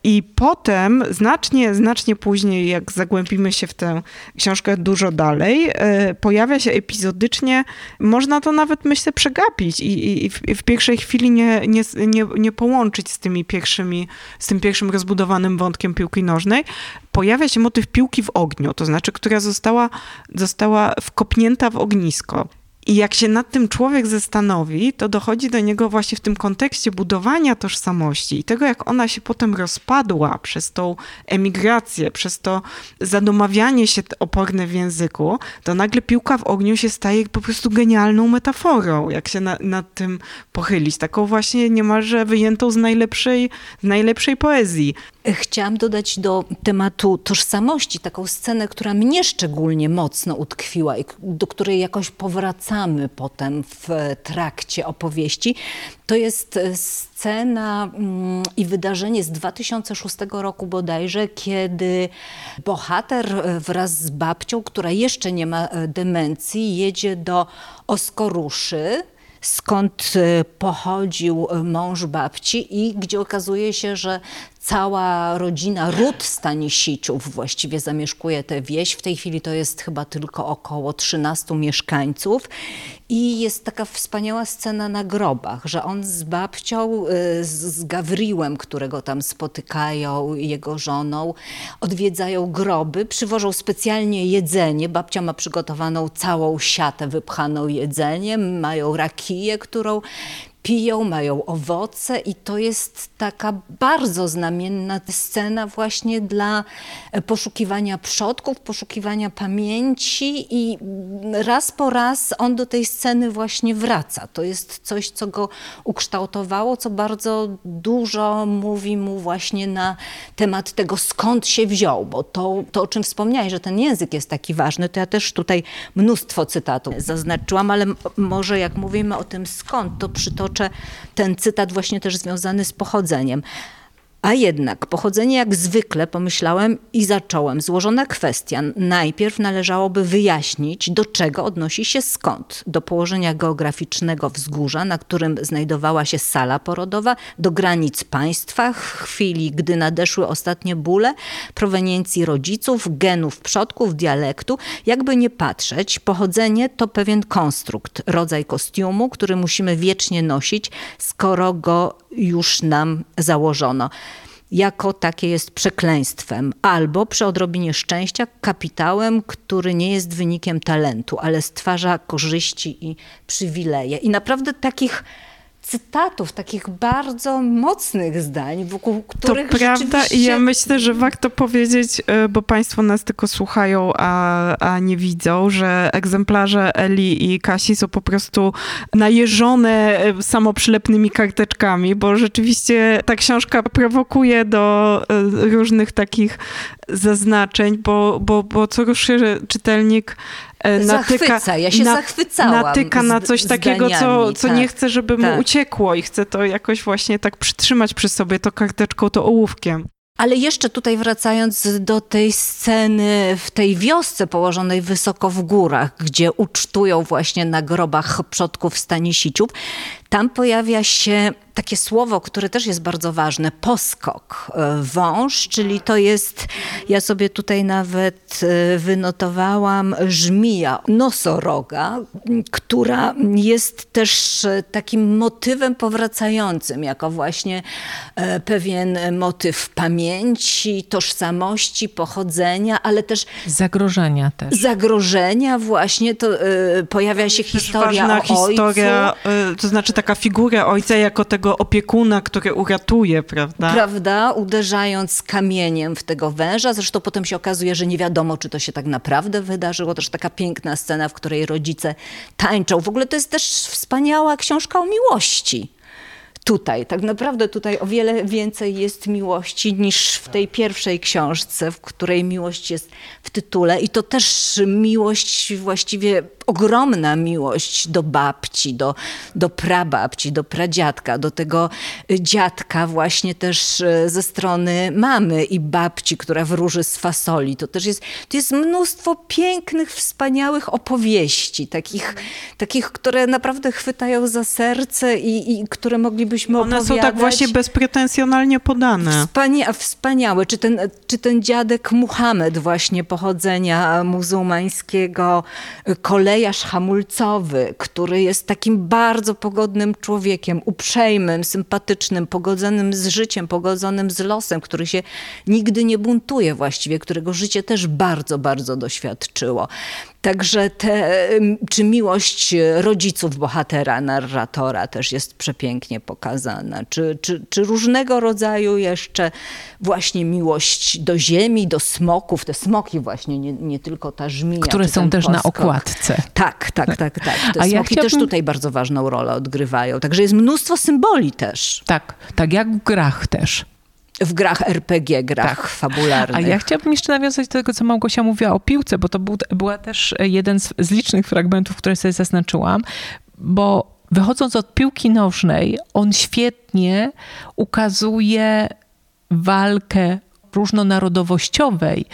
I potem, znacznie, znacznie później, jak zagłębimy się w tę książkę dużo dalej, pojawia się epizodycznie, można to nawet, myślę, przegapić i, i, w, i w pierwszej chwili nie, nie, nie, nie połączyć z tymi pierwszymi, z tym pierwszym rozbudowanym wątkiem piłki nożnej. Pojawia się motyw piłki w ogniu, to znaczy, która została, została wkopnięta w ognisko. I jak się nad tym człowiek zastanowi, to dochodzi do niego właśnie w tym kontekście budowania tożsamości i tego, jak ona się potem rozpadła przez tą emigrację, przez to zadomawianie się oporne w języku, to nagle piłka w ogniu się staje po prostu genialną metaforą, jak się na, nad tym pochylić. Taką właśnie niemalże wyjętą z najlepszej, z najlepszej poezji. Chciałam dodać do tematu tożsamości taką scenę, która mnie szczególnie mocno utkwiła i do której jakoś powracamy potem w trakcie opowieści. To jest scena i wydarzenie z dwa tysiące szóstego roku bodajże, kiedy bohater wraz z babcią, która jeszcze nie ma demencji, jedzie do Oskoruszy, skąd pochodził mąż babci i gdzie okazuje się, że cała rodzina ród Stanisiczów właściwie zamieszkuje tę wieś. W tej chwili to jest chyba tylko około trzynastu mieszkańców. I jest taka wspaniała scena na grobach, że on z babcią, z Gawriłem, którego tam spotykają, jego żoną, odwiedzają groby, przywożą specjalnie jedzenie. Babcia ma przygotowaną całą siatę wypchaną jedzeniem, mają rakiję, którą piją, mają owoce i to jest taka bardzo znamienna scena właśnie dla poszukiwania przodków, poszukiwania pamięci i raz po raz on do tej sceny właśnie wraca. To jest coś, co go ukształtowało, co bardzo dużo mówi mu właśnie na temat tego, skąd się wziął, bo to, to o czym wspomniałeś, że ten język jest taki ważny, to ja też tutaj mnóstwo cytatów zaznaczyłam, ale może jak mówimy o tym skąd, to przytoczę ten cytat właśnie też związany z pochodzeniem. A jednak pochodzenie jak zwykle pomyślałem i zacząłem. Złożona kwestia. Najpierw należałoby wyjaśnić, do czego odnosi się skąd. Do położenia geograficznego wzgórza, na którym znajdowała się sala porodowa, do granic państwa, w chwili, gdy nadeszły ostatnie bóle, proweniencji rodziców, genów przodków, dialektu. Jakby nie patrzeć, pochodzenie to pewien konstrukt, rodzaj kostiumu, który musimy wiecznie nosić, skoro go już nam założono. Jako takie jest przekleństwem, albo przy odrobinie szczęścia kapitałem, który nie jest wynikiem talentu, ale stwarza korzyści i przywileje. I naprawdę takich cytatów, takich bardzo mocnych zdań, wokół których to prawda rzeczywiście... i ja myślę, że warto powiedzieć, bo państwo nas tylko słuchają, a, a nie widzą, że egzemplarze Eli i Kasi są po prostu najeżone samoprzylepnymi karteczkami, bo rzeczywiście ta książka prowokuje do różnych takich zaznaczeń, bo, bo, bo co ruszy czytelnik Natyka, Zachwyca, ja się na, zachwycałam. Natyka na coś z, takiego, zdaniami, co, co tak, nie chce, żeby tak mu uciekło i chce to jakoś właśnie tak przytrzymać przy sobie, to karteczką, to ołówkiem. Ale jeszcze tutaj wracając do tej sceny w tej wiosce położonej wysoko w górach, gdzie ucztują właśnie na grobach przodków Stanisiciów, tam pojawia się takie słowo, które też jest bardzo ważne, poskok, wąż, czyli to jest, ja sobie tutaj nawet wynotowałam, żmija, nosoroga, która jest też takim motywem powracającym, jako właśnie pewien motyw pamięci, tożsamości, pochodzenia, ale też... Zagrożenia też. Zagrożenia właśnie, to pojawia się historia o ojcu. Historia, to znaczy taka figura ojca jako tego opiekuna, który uratuje, prawda? Prawda, uderzając kamieniem w tego węża. Zresztą potem się okazuje, że nie wiadomo, czy to się tak naprawdę wydarzyło. Też taka piękna scena, w której rodzice tańczą. W ogóle to jest też wspaniała książka o miłości. tutaj. Tak naprawdę tutaj o wiele więcej jest miłości niż w tej pierwszej książce, w której miłość jest w tytule. I to też miłość, właściwie ogromna miłość do babci, do, do prababci, do pradziadka, do tego dziadka właśnie też ze strony mamy i babci, która wróży z fasoli. To też jest, to jest mnóstwo pięknych, wspaniałych opowieści, takich, takich, które naprawdę chwytają za serce i, i które moglibyśmy opowiadać. One są tak właśnie bezpretensjonalnie podane. Wspania- wspaniałe. Czy ten, czy ten dziadek Muhammed właśnie pochodzenia muzułmańskiego, kolejarz hamulcowy, który jest takim bardzo pogodnym człowiekiem, uprzejmym, sympatycznym, pogodzonym z życiem, pogodzonym z losem, który się nigdy nie buntuje właściwie, którego życie też bardzo, bardzo doświadczyło. Także te, czy miłość rodziców bohatera, narratora też jest przepięknie pokazana, czy, czy, czy różnego rodzaju jeszcze właśnie miłość do ziemi, do smoków, te smoki właśnie, nie, nie tylko ta żmija. Które są też poskok. Na okładce. Tak, tak, tak, tak. Te A smoki ja chciałbym... też tutaj bardzo ważną rolę odgrywają, także jest mnóstwo symboli też. Tak, tak jak w grach też. W grach er pe gie, grach tak. fabularnych. A ja chciałabym jeszcze nawiązać do tego, co Małgosia mówiła o piłce, bo to był, była też jeden z, z licznych fragmentów, które sobie zaznaczyłam, bo wychodząc od piłki nożnej, on świetnie ukazuje walkę różnonarodowościowej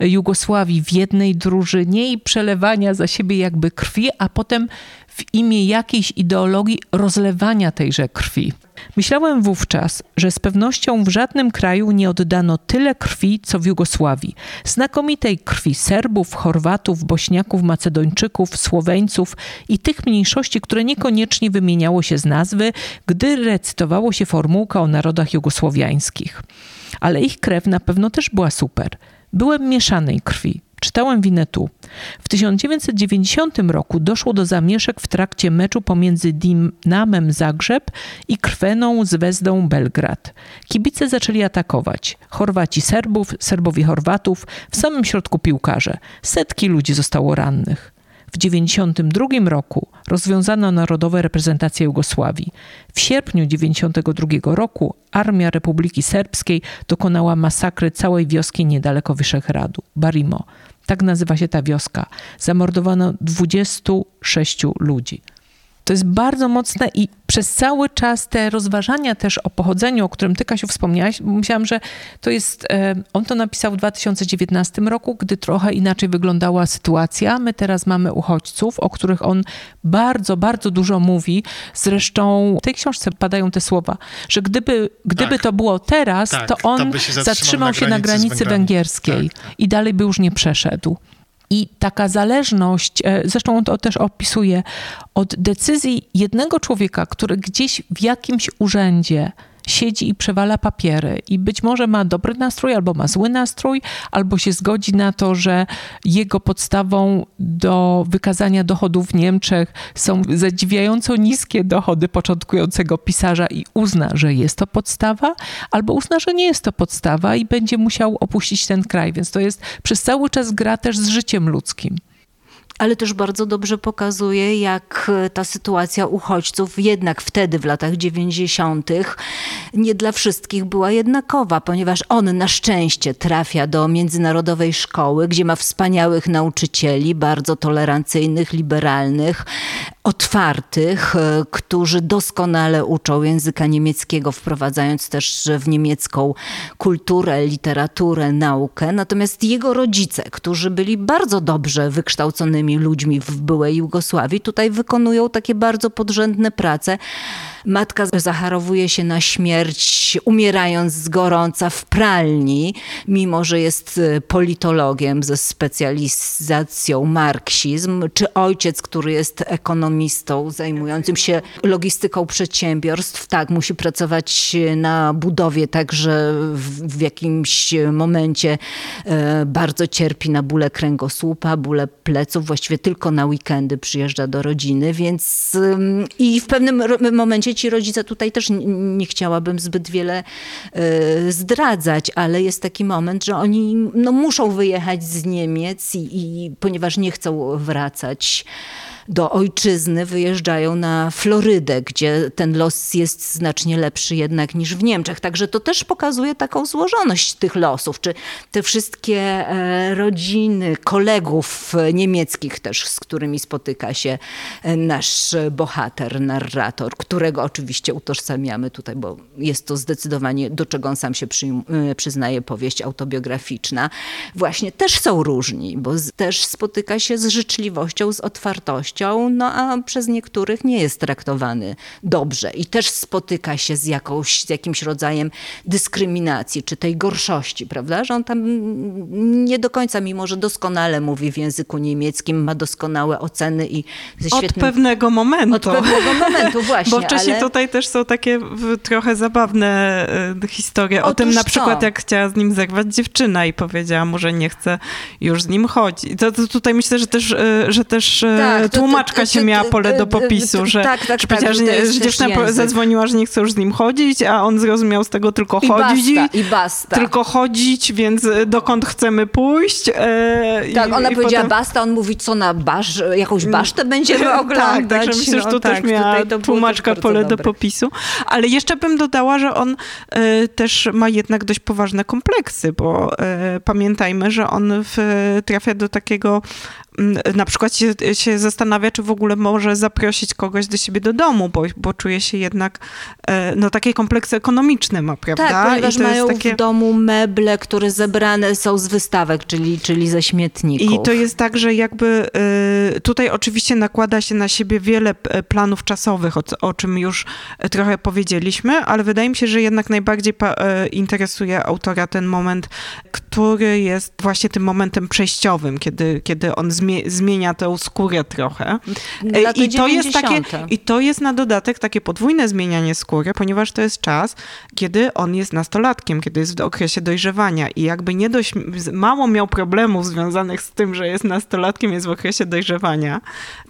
Jugosławii w jednej drużynie i przelewania za siebie jakby krwi, a potem w imię jakiejś ideologii rozlewania tejże krwi. Myślałem wówczas, że z pewnością w żadnym kraju nie oddano tyle krwi, co w Jugosławii. Znakomitej krwi Serbów, Chorwatów, Bośniaków, Macedończyków, Słoweńców i tych mniejszości, które niekoniecznie wymieniało się z nazwy, gdy recytowało się formułka o narodach jugosłowiańskich. Ale ich krew na pewno też była super. Byłem mieszanej krwi. Czytałem Winetu. W tysiąc dziewięćset dziewięćdziesiątym roku doszło do zamieszek w trakcie meczu pomiędzy Dinamem Zagrzeb i Crveną Zvezdą Belgrad. Kibice zaczęli atakować. Chorwaci Serbów, Serbowi Chorwatów, w samym środku piłkarze. Setki ludzi zostało rannych. W dziewięćdziesiątym drugim roku rozwiązano narodowe reprezentacje Jugosławii. W sierpniu dziewięćdziesiątego drugiego roku Armia Republiki Serbskiej dokonała masakry całej wioski niedaleko Višegradu, Barimo. Tak nazywa się ta wioska. Zamordowano dwudziestu sześciu ludzi. To jest bardzo mocne i przez cały czas te rozważania też o pochodzeniu, o którym ty, Kasiu, wspomniałaś, myślałam, że to jest, on to napisał w dwa tysiące dziewiętnastym roku, gdy trochę inaczej wyglądała sytuacja. My teraz mamy uchodźców, o których on bardzo, bardzo dużo mówi. Zresztą w tej książce padają te słowa, że gdyby, gdyby tak. to było teraz, tak, to on to się zatrzymał, zatrzymał się na granicy, na granicy węgierskiej tak, tak. i dalej by już nie przeszedł. I taka zależność, zresztą on to też opisuje, od decyzji jednego człowieka, który gdzieś w jakimś urzędzie siedzi i przewala papiery i być może ma dobry nastrój, albo ma zły nastrój, albo się zgodzi na to, że jego podstawą do wykazania dochodów w Niemczech są zadziwiająco niskie dochody początkującego pisarza i uzna, że jest to podstawa, albo uzna, że nie jest to podstawa i będzie musiał opuścić ten kraj. Więc to jest przez cały czas gra też z życiem ludzkim. Ale też bardzo dobrze pokazuje, jak ta sytuacja uchodźców jednak wtedy, w latach dziewięćdziesiątych, nie dla wszystkich była jednakowa, ponieważ on na szczęście trafia do międzynarodowej szkoły, gdzie ma wspaniałych nauczycieli, bardzo tolerancyjnych, liberalnych, otwartych, którzy doskonale uczą języka niemieckiego, wprowadzając też w niemiecką kulturę, literaturę, naukę. Natomiast jego rodzice, którzy byli bardzo dobrze wykształconymi ludźmi w byłej Jugosławii, tutaj wykonują takie bardzo podrzędne prace. Matka zachorowuje się na śmierć, umierając z gorąca w pralni, mimo że jest politologiem ze specjalizacją marksizm, czy ojciec, który jest ekonomistą zajmującym się logistyką przedsiębiorstw, tak, musi pracować na budowie, także w, w jakimś momencie e, bardzo cierpi na bóle kręgosłupa, bóle pleców, właściwie tylko na weekendy przyjeżdża do rodziny, więc ym, i w pewnym momencie ci rodzice, tutaj też nie chciałabym zbyt wiele y, zdradzać, ale jest taki moment, że oni no, muszą wyjechać z Niemiec i, i ponieważ nie chcą wracać do ojczyzny wyjeżdżają na Florydę, gdzie ten los jest znacznie lepszy jednak niż w Niemczech. Także to też pokazuje taką złożoność tych losów, czy te wszystkie rodziny, kolegów niemieckich też, z którymi spotyka się nasz bohater, narrator, którego oczywiście utożsamiamy tutaj, bo jest to zdecydowanie, do czego on sam się przyjm- przyznaje, powieść autobiograficzna. Właśnie też są różni, bo z- też spotyka się z życzliwością, z otwartością, no a przez niektórych nie jest traktowany dobrze i też spotyka się z, jakąś, z jakimś rodzajem dyskryminacji, czy tej gorszości, prawda, że on tam nie do końca, mimo że doskonale mówi w języku niemieckim, ma doskonałe oceny i ze świetnym... Od pewnego momentu. Od pewnego momentu, właśnie. Bo wcześniej ale... tutaj też są takie trochę zabawne historie. Otóż o tym na przykład, to. jak chciała z nim zerwać dziewczyna i powiedziała mu, że nie chce już z nim chodzić. To, to tutaj myślę, że też, że też tak, tłumaczka to, to, to, się to, miała pole do popisu, to, to, że, tak, tak, że powiedziała, tak, że, nie, że dziewczyna język. zadzwoniła, że nie chce już z nim chodzić, a on zrozumiał z tego tylko I chodzić. Basta, i basta. Tylko chodzić, więc dokąd chcemy pójść. E, tak, i, ona i powiedziała potem... basta, on mówi, co na basz, jakąś basztę będziemy oglądać. Tak, także myślę, że tu no, też tak, miała tłumaczka też pole dobre. do popisu. Ale jeszcze bym dodała, że on y, też ma jednak dość poważne kompleksy, bo y, pamiętajmy, że on w, trafia do takiego, na przykład się, się zastanawia, czy w ogóle może zaprosić kogoś do siebie do domu, bo, bo czuje się jednak, no takie kompleksy ekonomiczne ma, prawda? Tak, ponieważ I to mają jest takie... w domu meble, które zebrane są z wystawek, czyli, czyli ze śmietników. I to jest tak, że jakby tutaj oczywiście nakłada się na siebie wiele planów czasowych, o, o czym już trochę powiedzieliśmy, ale wydaje mi się, że jednak najbardziej pa- interesuje autora ten moment, który jest właśnie tym momentem przejściowym, kiedy, kiedy on zmienia zmienia tę skórę trochę. I to, jest takie, I to jest na dodatek takie podwójne zmienianie skóry, ponieważ to jest czas, kiedy on jest nastolatkiem, kiedy jest w okresie dojrzewania i jakby nie dość, mało miał problemów związanych z tym, że jest nastolatkiem, jest w okresie dojrzewania,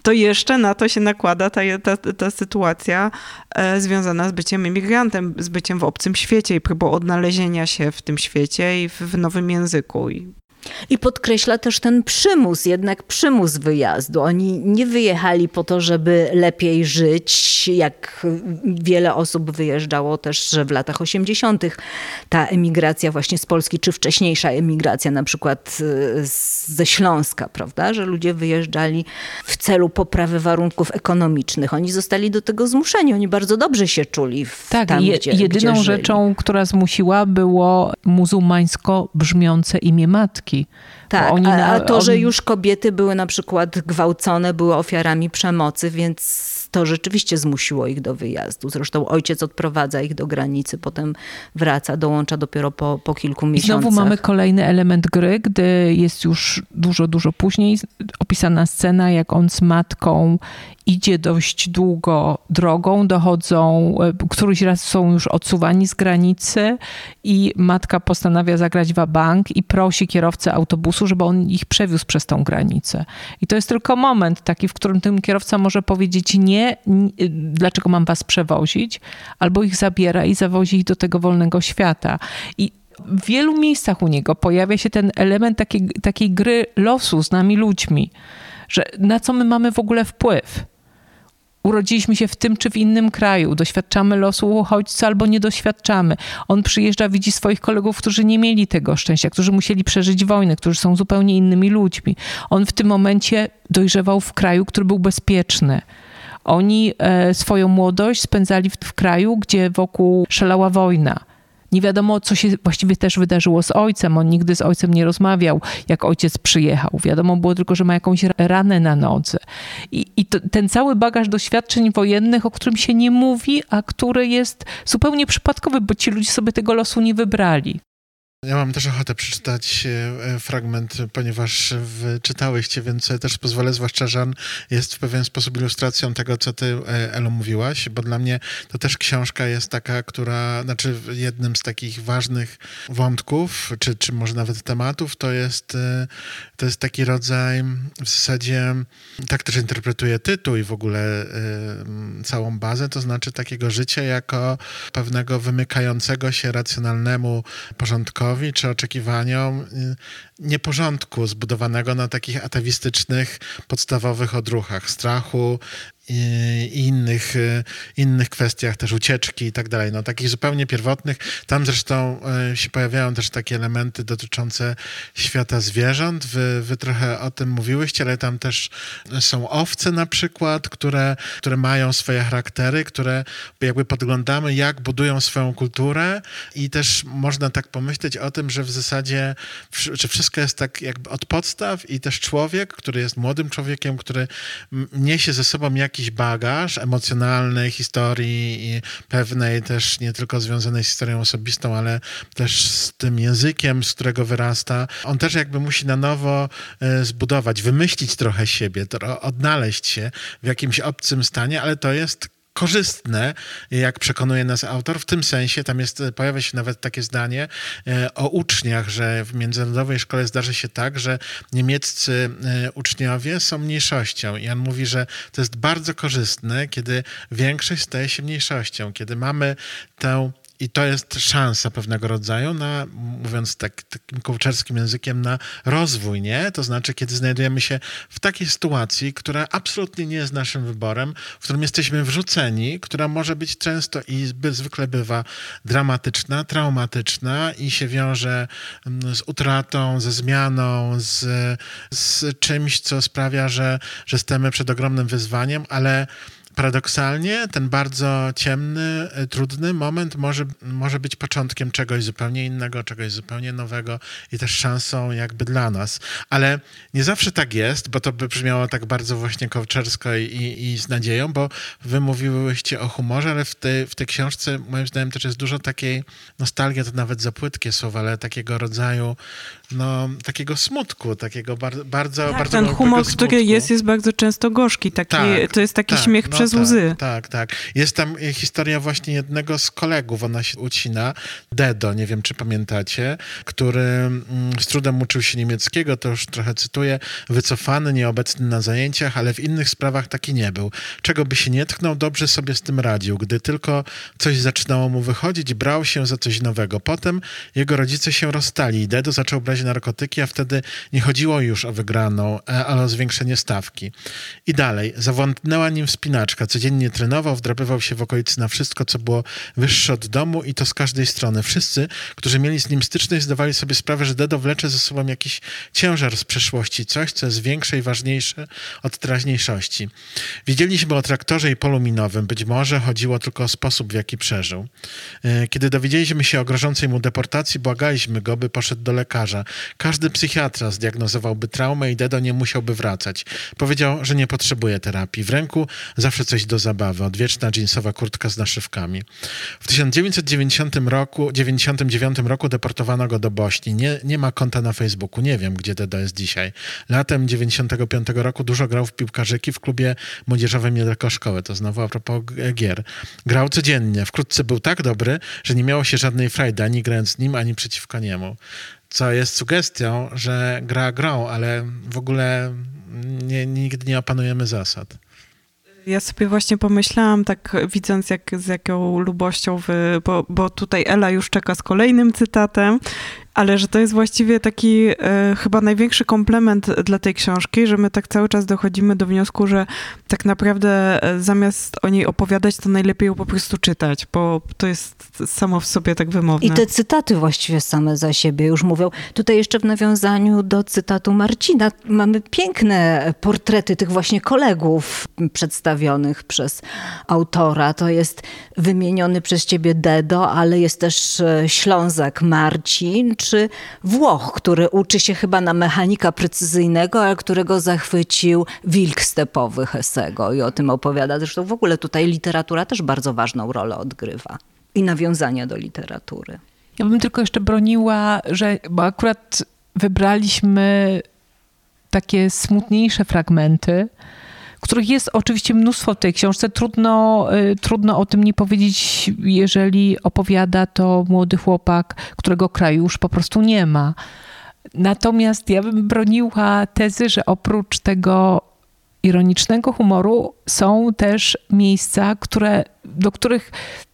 to jeszcze na to się nakłada ta, ta, ta sytuacja e, związana z byciem emigrantem, z byciem w obcym świecie i próbą odnalezienia się w tym świecie i w, w nowym języku. I podkreśla też ten przymus, jednak przymus wyjazdu. Oni nie wyjechali po to, żeby lepiej żyć, jak wiele osób wyjeżdżało też, że w latach osiemdziesiątych ta emigracja właśnie z Polski, czy wcześniejsza emigracja na przykład ze Śląska, prawda, że ludzie wyjeżdżali w celu poprawy warunków ekonomicznych. Oni zostali do tego zmuszeni, oni bardzo dobrze się czuli w, tak, tam, je, gdzie jedyną gdzie rzeczą, żyli. która zmusiła, było muzułmańsko brzmiące imię matki. Tak, oni na, a to, on... że już kobiety były na przykład gwałcone, były ofiarami przemocy, więc to rzeczywiście zmusiło ich do wyjazdu. Zresztą ojciec odprowadza ich do granicy, potem wraca, dołącza dopiero po, po kilku miesiącach. I znowu mamy kolejny element gry, gdy jest już dużo, dużo później opisana scena, jak on z matką idzie dość długo drogą, dochodzą, któryś raz są już odsuwani z granicy i matka postanawia zagrać wabank i prosi kierowcę autobusu, żeby on ich przewiózł przez tą granicę. I to jest tylko moment taki, w którym ten kierowca może powiedzieć nie, nie dlaczego mam was przewozić, albo ich zabiera i zawozi ich do tego wolnego świata. I w wielu miejscach u niego pojawia się ten element takiej, takiej gry losu z nami ludźmi, że na co my mamy w ogóle wpływ. Urodziliśmy się w tym czy w innym kraju, doświadczamy losu uchodźcy albo nie doświadczamy. On przyjeżdża, widzi swoich kolegów, którzy nie mieli tego szczęścia, którzy musieli przeżyć wojnę, którzy są zupełnie innymi ludźmi. On w tym momencie dojrzewał w kraju, który był bezpieczny. Oni e, swoją młodość spędzali w, w kraju, gdzie wokół szalała wojna. Nie wiadomo, co się właściwie też wydarzyło z ojcem. On nigdy z ojcem nie rozmawiał, jak ojciec przyjechał. Wiadomo było tylko, że ma jakąś ranę na nodze. I, i to, ten cały bagaż doświadczeń wojennych, o którym się nie mówi, a który jest zupełnie przypadkowy, bo ci ludzie sobie tego losu nie wybrali. Ja mam też ochotę przeczytać fragment, ponieważ czytałyście, więc też pozwolę, zwłaszcza, że on jest w pewien sposób ilustracją tego, co ty, Elo, mówiłaś, bo dla mnie to też książka jest taka, która, znaczy jednym z takich ważnych wątków, czy, czy może nawet tematów, to jest, to jest taki rodzaj, w zasadzie, tak też interpretuję tytuł i w ogóle całą bazę, to znaczy takiego życia jako pewnego wymykającego się racjonalnemu porządkowi, ideowi czy oczekiwaniom nieporządku zbudowanego na takich atawistycznych, podstawowych odruchach strachu i innych, innych kwestiach, też ucieczki i tak dalej. No takich zupełnie pierwotnych. Tam zresztą się pojawiają też takie elementy dotyczące świata zwierząt. Wy, wy trochę o tym mówiłyście, ale tam też są owce na przykład, które, które mają swoje charaktery, które jakby podglądamy, jak budują swoją kulturę i też można tak pomyśleć o tym, że w zasadzie czy wszystko jest tak jakby od podstaw i też człowiek, który jest młodym człowiekiem, który niesie ze sobą jak jakiś bagaż emocjonalnej historii i pewnej też nie tylko związanej z historią osobistą, ale też z tym językiem, z którego wyrasta. On też jakby musi na nowo zbudować, wymyślić trochę siebie, odnaleźć się w jakimś obcym stanie, ale to jest korzystne, jak przekonuje nas autor. W tym sensie, tam jest, pojawia się nawet takie zdanie o uczniach, że w międzynarodowej szkole zdarzy się tak, że niemieccy uczniowie są mniejszością. I on mówi, że to jest bardzo korzystne, kiedy większość staje się mniejszością, kiedy mamy tę i to jest szansa pewnego rodzaju na, mówiąc tak, takim kołczerskim językiem, na rozwój, nie? To znaczy, kiedy znajdujemy się w takiej sytuacji, która absolutnie nie jest naszym wyborem, w którym jesteśmy wrzuceni, która może być często i zwykle bywa dramatyczna, traumatyczna i się wiąże z utratą, ze zmianą, z, z czymś, co sprawia, że, że stajemy przed ogromnym wyzwaniem, ale paradoksalnie ten bardzo ciemny, trudny moment może, może być początkiem czegoś zupełnie innego, czegoś zupełnie nowego i też szansą jakby dla nas. Ale nie zawsze tak jest, bo to by brzmiało tak bardzo właśnie kołczersko i, i z nadzieją, bo wy mówiłyście o humorze, ale w tej, w tej książce moim zdaniem też jest dużo takiej nostalgii, to nawet za płytkie słowa, ale takiego rodzaju no, takiego smutku, takiego bardzo, bardzo, tak, bardzo ten humor, smutku. Który jest, jest bardzo często gorzki. Taki, tak, to jest taki tak, śmiech no, przez tak, łzy. Tak, tak. Jest tam historia właśnie jednego z kolegów, ona się ucina, Dedo, nie wiem, czy pamiętacie, który z trudem uczył się niemieckiego, to już trochę cytuję, wycofany, nieobecny na zajęciach, ale w innych sprawach taki nie był. Czego by się nie tknął, dobrze sobie z tym radził. Gdy tylko coś zaczynało mu wychodzić, brał się za coś nowego. Potem jego rodzice się rozstali i Dedo zaczął brać narkotyki, a wtedy nie chodziło już o wygraną, ale o zwiększenie stawki. I dalej. Zawładnęła nim wspinaczka. Codziennie trenował, wdrapywał się w okolicy na wszystko, co było wyższe od domu i to z każdej strony. Wszyscy, którzy mieli z nim styczność, zdawali sobie sprawę, że Dedo wlecze ze sobą jakiś ciężar z przeszłości, coś, co jest większe i ważniejsze od teraźniejszości. Wiedzieliśmy o traktorze i polu minowym. Być może chodziło tylko o sposób, w jaki przeżył. Kiedy dowiedzieliśmy się o grożącej mu deportacji, błagaliśmy go, by poszedł do lekarza. Każdy psychiatra zdiagnozowałby traumę i Dedo nie musiałby wracać. Powiedział, że nie potrzebuje terapii. W ręku zawsze coś do zabawy. Odwieczna dżinsowa kurtka z naszywkami. W tysiąc dziewięćset dziewięćdziesiątym dziewiątym roku deportowano go do Bośni. Nie, nie ma konta na Facebooku. Nie wiem, gdzie Dedo jest dzisiaj. Latem dziewięćdziesiątego piątego roku dużo grał w piłkarzyki w klubie młodzieżowym niedaleko szkoły. To znowu a propos gier. Grał codziennie. Wkrótce był tak dobry, że nie miało się żadnej frajdy ani grając z nim, ani przeciwko niemu. Co jest sugestią, że gra grą, ale w ogóle nie, nigdy nie opanujemy zasad. Ja sobie właśnie pomyślałam, tak widząc jak, z jaką lubością, wy, bo, bo tutaj Ela już czeka z kolejnym cytatem, ale że to jest właściwie taki e, chyba największy komplement dla tej książki, że my tak cały czas dochodzimy do wniosku, że tak naprawdę e, zamiast o niej opowiadać, to najlepiej ją po prostu czytać, bo to jest samo w sobie tak wymowne. I te cytaty właściwie same za siebie już mówią. Tutaj jeszcze w nawiązaniu do cytatu Marcina mamy piękne portrety tych właśnie kolegów przedstawionych przez autora. To jest wymieniony przez ciebie Dedo, ale jest też Ślązak Marcin, czy Włoch, który uczy się chyba na mechanika precyzyjnego, ale którego zachwycił wilk stepowy Hessego i o tym opowiada. Zresztą w ogóle tutaj literatura też bardzo ważną rolę odgrywa i nawiązania do literatury. Ja bym tylko jeszcze broniła, że bo akurat wybraliśmy takie smutniejsze fragmenty, których jest oczywiście mnóstwo w tej książce. Trudno, y, trudno o tym nie powiedzieć, jeżeli opowiada to młody chłopak, którego kraju już po prostu nie ma. Natomiast ja bym broniła tezy, że oprócz tego ironicznego humoru są też miejsca, które, do których,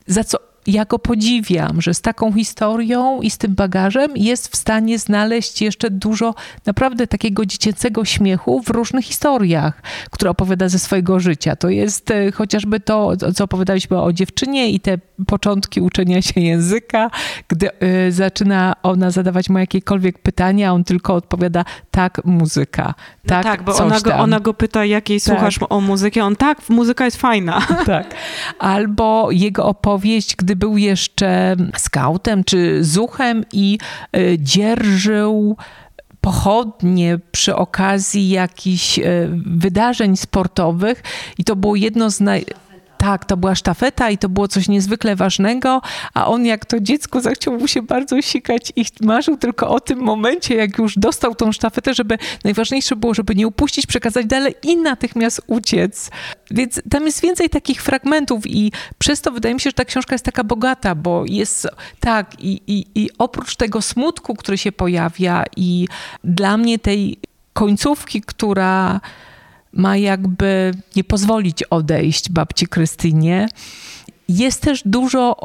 za co ja go podziwiam, że z taką historią i z tym bagażem jest w stanie znaleźć jeszcze dużo naprawdę takiego dziecięcego śmiechu w różnych historiach, które opowiada ze swojego życia. To jest chociażby to, co opowiadaliśmy o dziewczynie i te początki uczenia się języka, gdy zaczyna ona zadawać mu jakiekolwiek pytania, on tylko odpowiada tak, muzyka, tak, no tak, bo coś ona go, tam. Ona go pyta, jakiej tak. słuchasz o muzykę, on tak, muzyka jest fajna. Tak. Albo jego opowieść, gdy był jeszcze skautem czy zuchem i y, dzierżył pochodnie przy okazji jakichś y, wydarzeń sportowych i to było jedno z naj... Tak, to była sztafeta i to było coś niezwykle ważnego, a on jak to dziecko zachciał mu się bardzo sikać i marzył tylko o tym momencie, jak już dostał tą sztafetę, żeby najważniejsze było, żeby nie upuścić, przekazać dalej i natychmiast uciec. Więc tam jest więcej takich fragmentów i przez to wydaje mi się, że ta książka jest taka bogata, bo jest tak i, i, i oprócz tego smutku, który się pojawia i dla mnie tej końcówki, która... ma jakby nie pozwolić odejść babci Krystynie. Jest też dużo,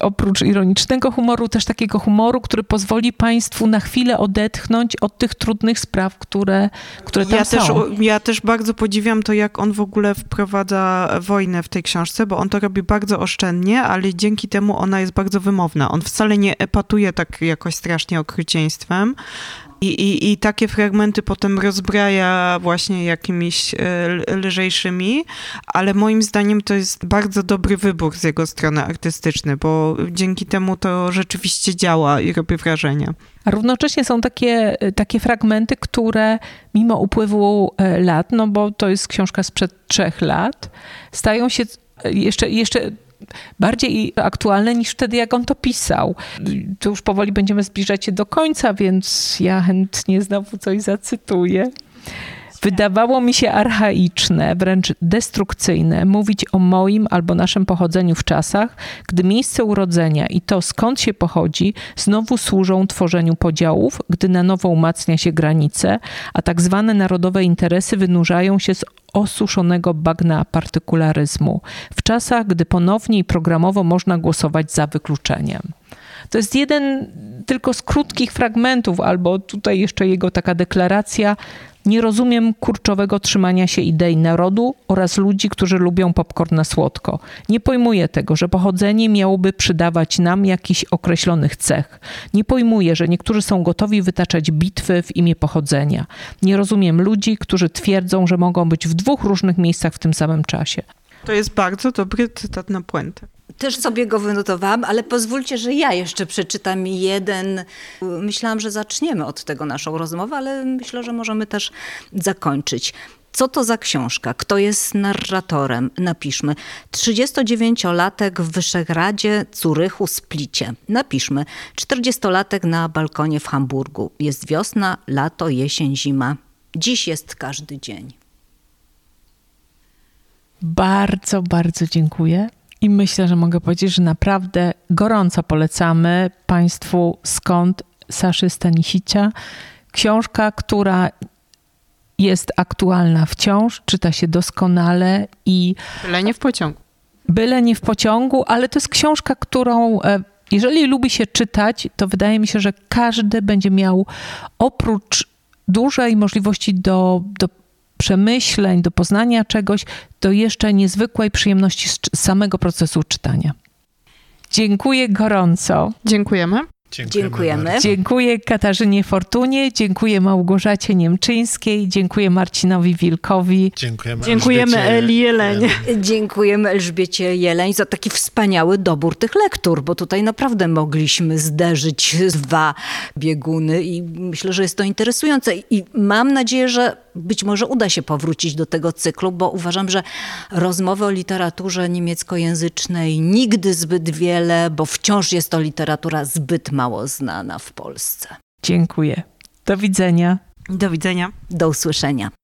oprócz ironicznego humoru, też takiego humoru, który pozwoli państwu na chwilę odetchnąć od tych trudnych spraw, które, które tam ja są. Też, ja też bardzo podziwiam to, jak on w ogóle wprowadza wojnę w tej książce, bo on to robi bardzo oszczędnie, ale dzięki temu ona jest bardzo wymowna. On wcale nie epatuje tak jakoś strasznie okrucieństwem. I, i, I takie fragmenty potem rozbraja właśnie jakimiś lżejszymi, ale moim zdaniem to jest bardzo dobry wybór z jego strony artystyczny, bo dzięki temu to rzeczywiście działa i robi wrażenie. A równocześnie są takie, takie fragmenty, które mimo upływu lat, no bo to jest książka sprzed trzech lat, stają się jeszcze... jeszcze bardziej aktualne niż wtedy, jak on to pisał. Tu już powoli będziemy zbliżać się do końca, więc ja chętnie znowu coś zacytuję. Wydawało mi się archaiczne, wręcz destrukcyjne mówić o moim albo naszym pochodzeniu w czasach, gdy miejsce urodzenia i to, skąd się pochodzi, znowu służą tworzeniu podziałów, gdy na nowo umacnia się granice, a tak zwane narodowe interesy wynurzają się z osuszonego bagna partykularyzmu. W czasach, gdy ponownie i programowo można głosować za wykluczeniem. To jest jeden tylko z krótkich fragmentów, albo tutaj jeszcze jego taka deklaracja. Nie rozumiem kurczowego trzymania się idei narodu oraz ludzi, którzy lubią popcorn na słodko. Nie pojmuję tego, że pochodzenie miałoby przydawać nam jakichś określonych cech. Nie pojmuję, że niektórzy są gotowi wytaczać bitwy w imię pochodzenia. Nie rozumiem ludzi, którzy twierdzą, że mogą być w dwóch różnych miejscach w tym samym czasie. To jest bardzo dobry cytat na puentę. Też sobie go wynotowałam, ale pozwólcie, że ja jeszcze przeczytam jeden. Myślałam, że zaczniemy od tego naszą rozmowę, ale myślę, że możemy też zakończyć. Co to za książka? Kto jest narratorem? Napiszmy. trzydziestodziewięciolatek w Wyszegradzie, Curychu, Splicie. Napiszmy. czterdziestolatek na balkonie w Hamburgu. Jest wiosna, lato, jesień, zima. Dziś jest każdy dzień. Bardzo, bardzo dziękuję. I myślę, że mogę powiedzieć, że naprawdę gorąco polecamy państwu Skąd Saszy Staniszycia. Książka, która jest aktualna wciąż, czyta się doskonale i... Byle nie w pociągu. Byle nie w pociągu, ale to jest książka, którą... Jeżeli lubi się czytać, to wydaje mi się, że każdy będzie miał oprócz dużej możliwości do... do przemyśleń, do poznania czegoś, do jeszcze niezwykłej przyjemności z samego procesu czytania. Dziękuję gorąco. Dziękujemy. Dziękujemy. Dziękujemy. Dziękuję Katarzynie Fortunie, dziękuję Małgorzacie Niemczyńskiej, dziękuję Marcinowi Wilkowi. Dziękujemy, dziękujemy Eli Jeleń. Dziękujemy Elżbiecie Jeleń za taki wspaniały dobór tych lektur, bo tutaj naprawdę mogliśmy zderzyć dwa bieguny i myślę, że jest to interesujące i mam nadzieję, że być może uda się powrócić do tego cyklu, bo uważam, że rozmowy o literaturze niemieckojęzycznej nigdy zbyt wiele, bo wciąż jest to literatura zbyt mało znana w Polsce. Dziękuję. Do widzenia. Do widzenia. Do usłyszenia.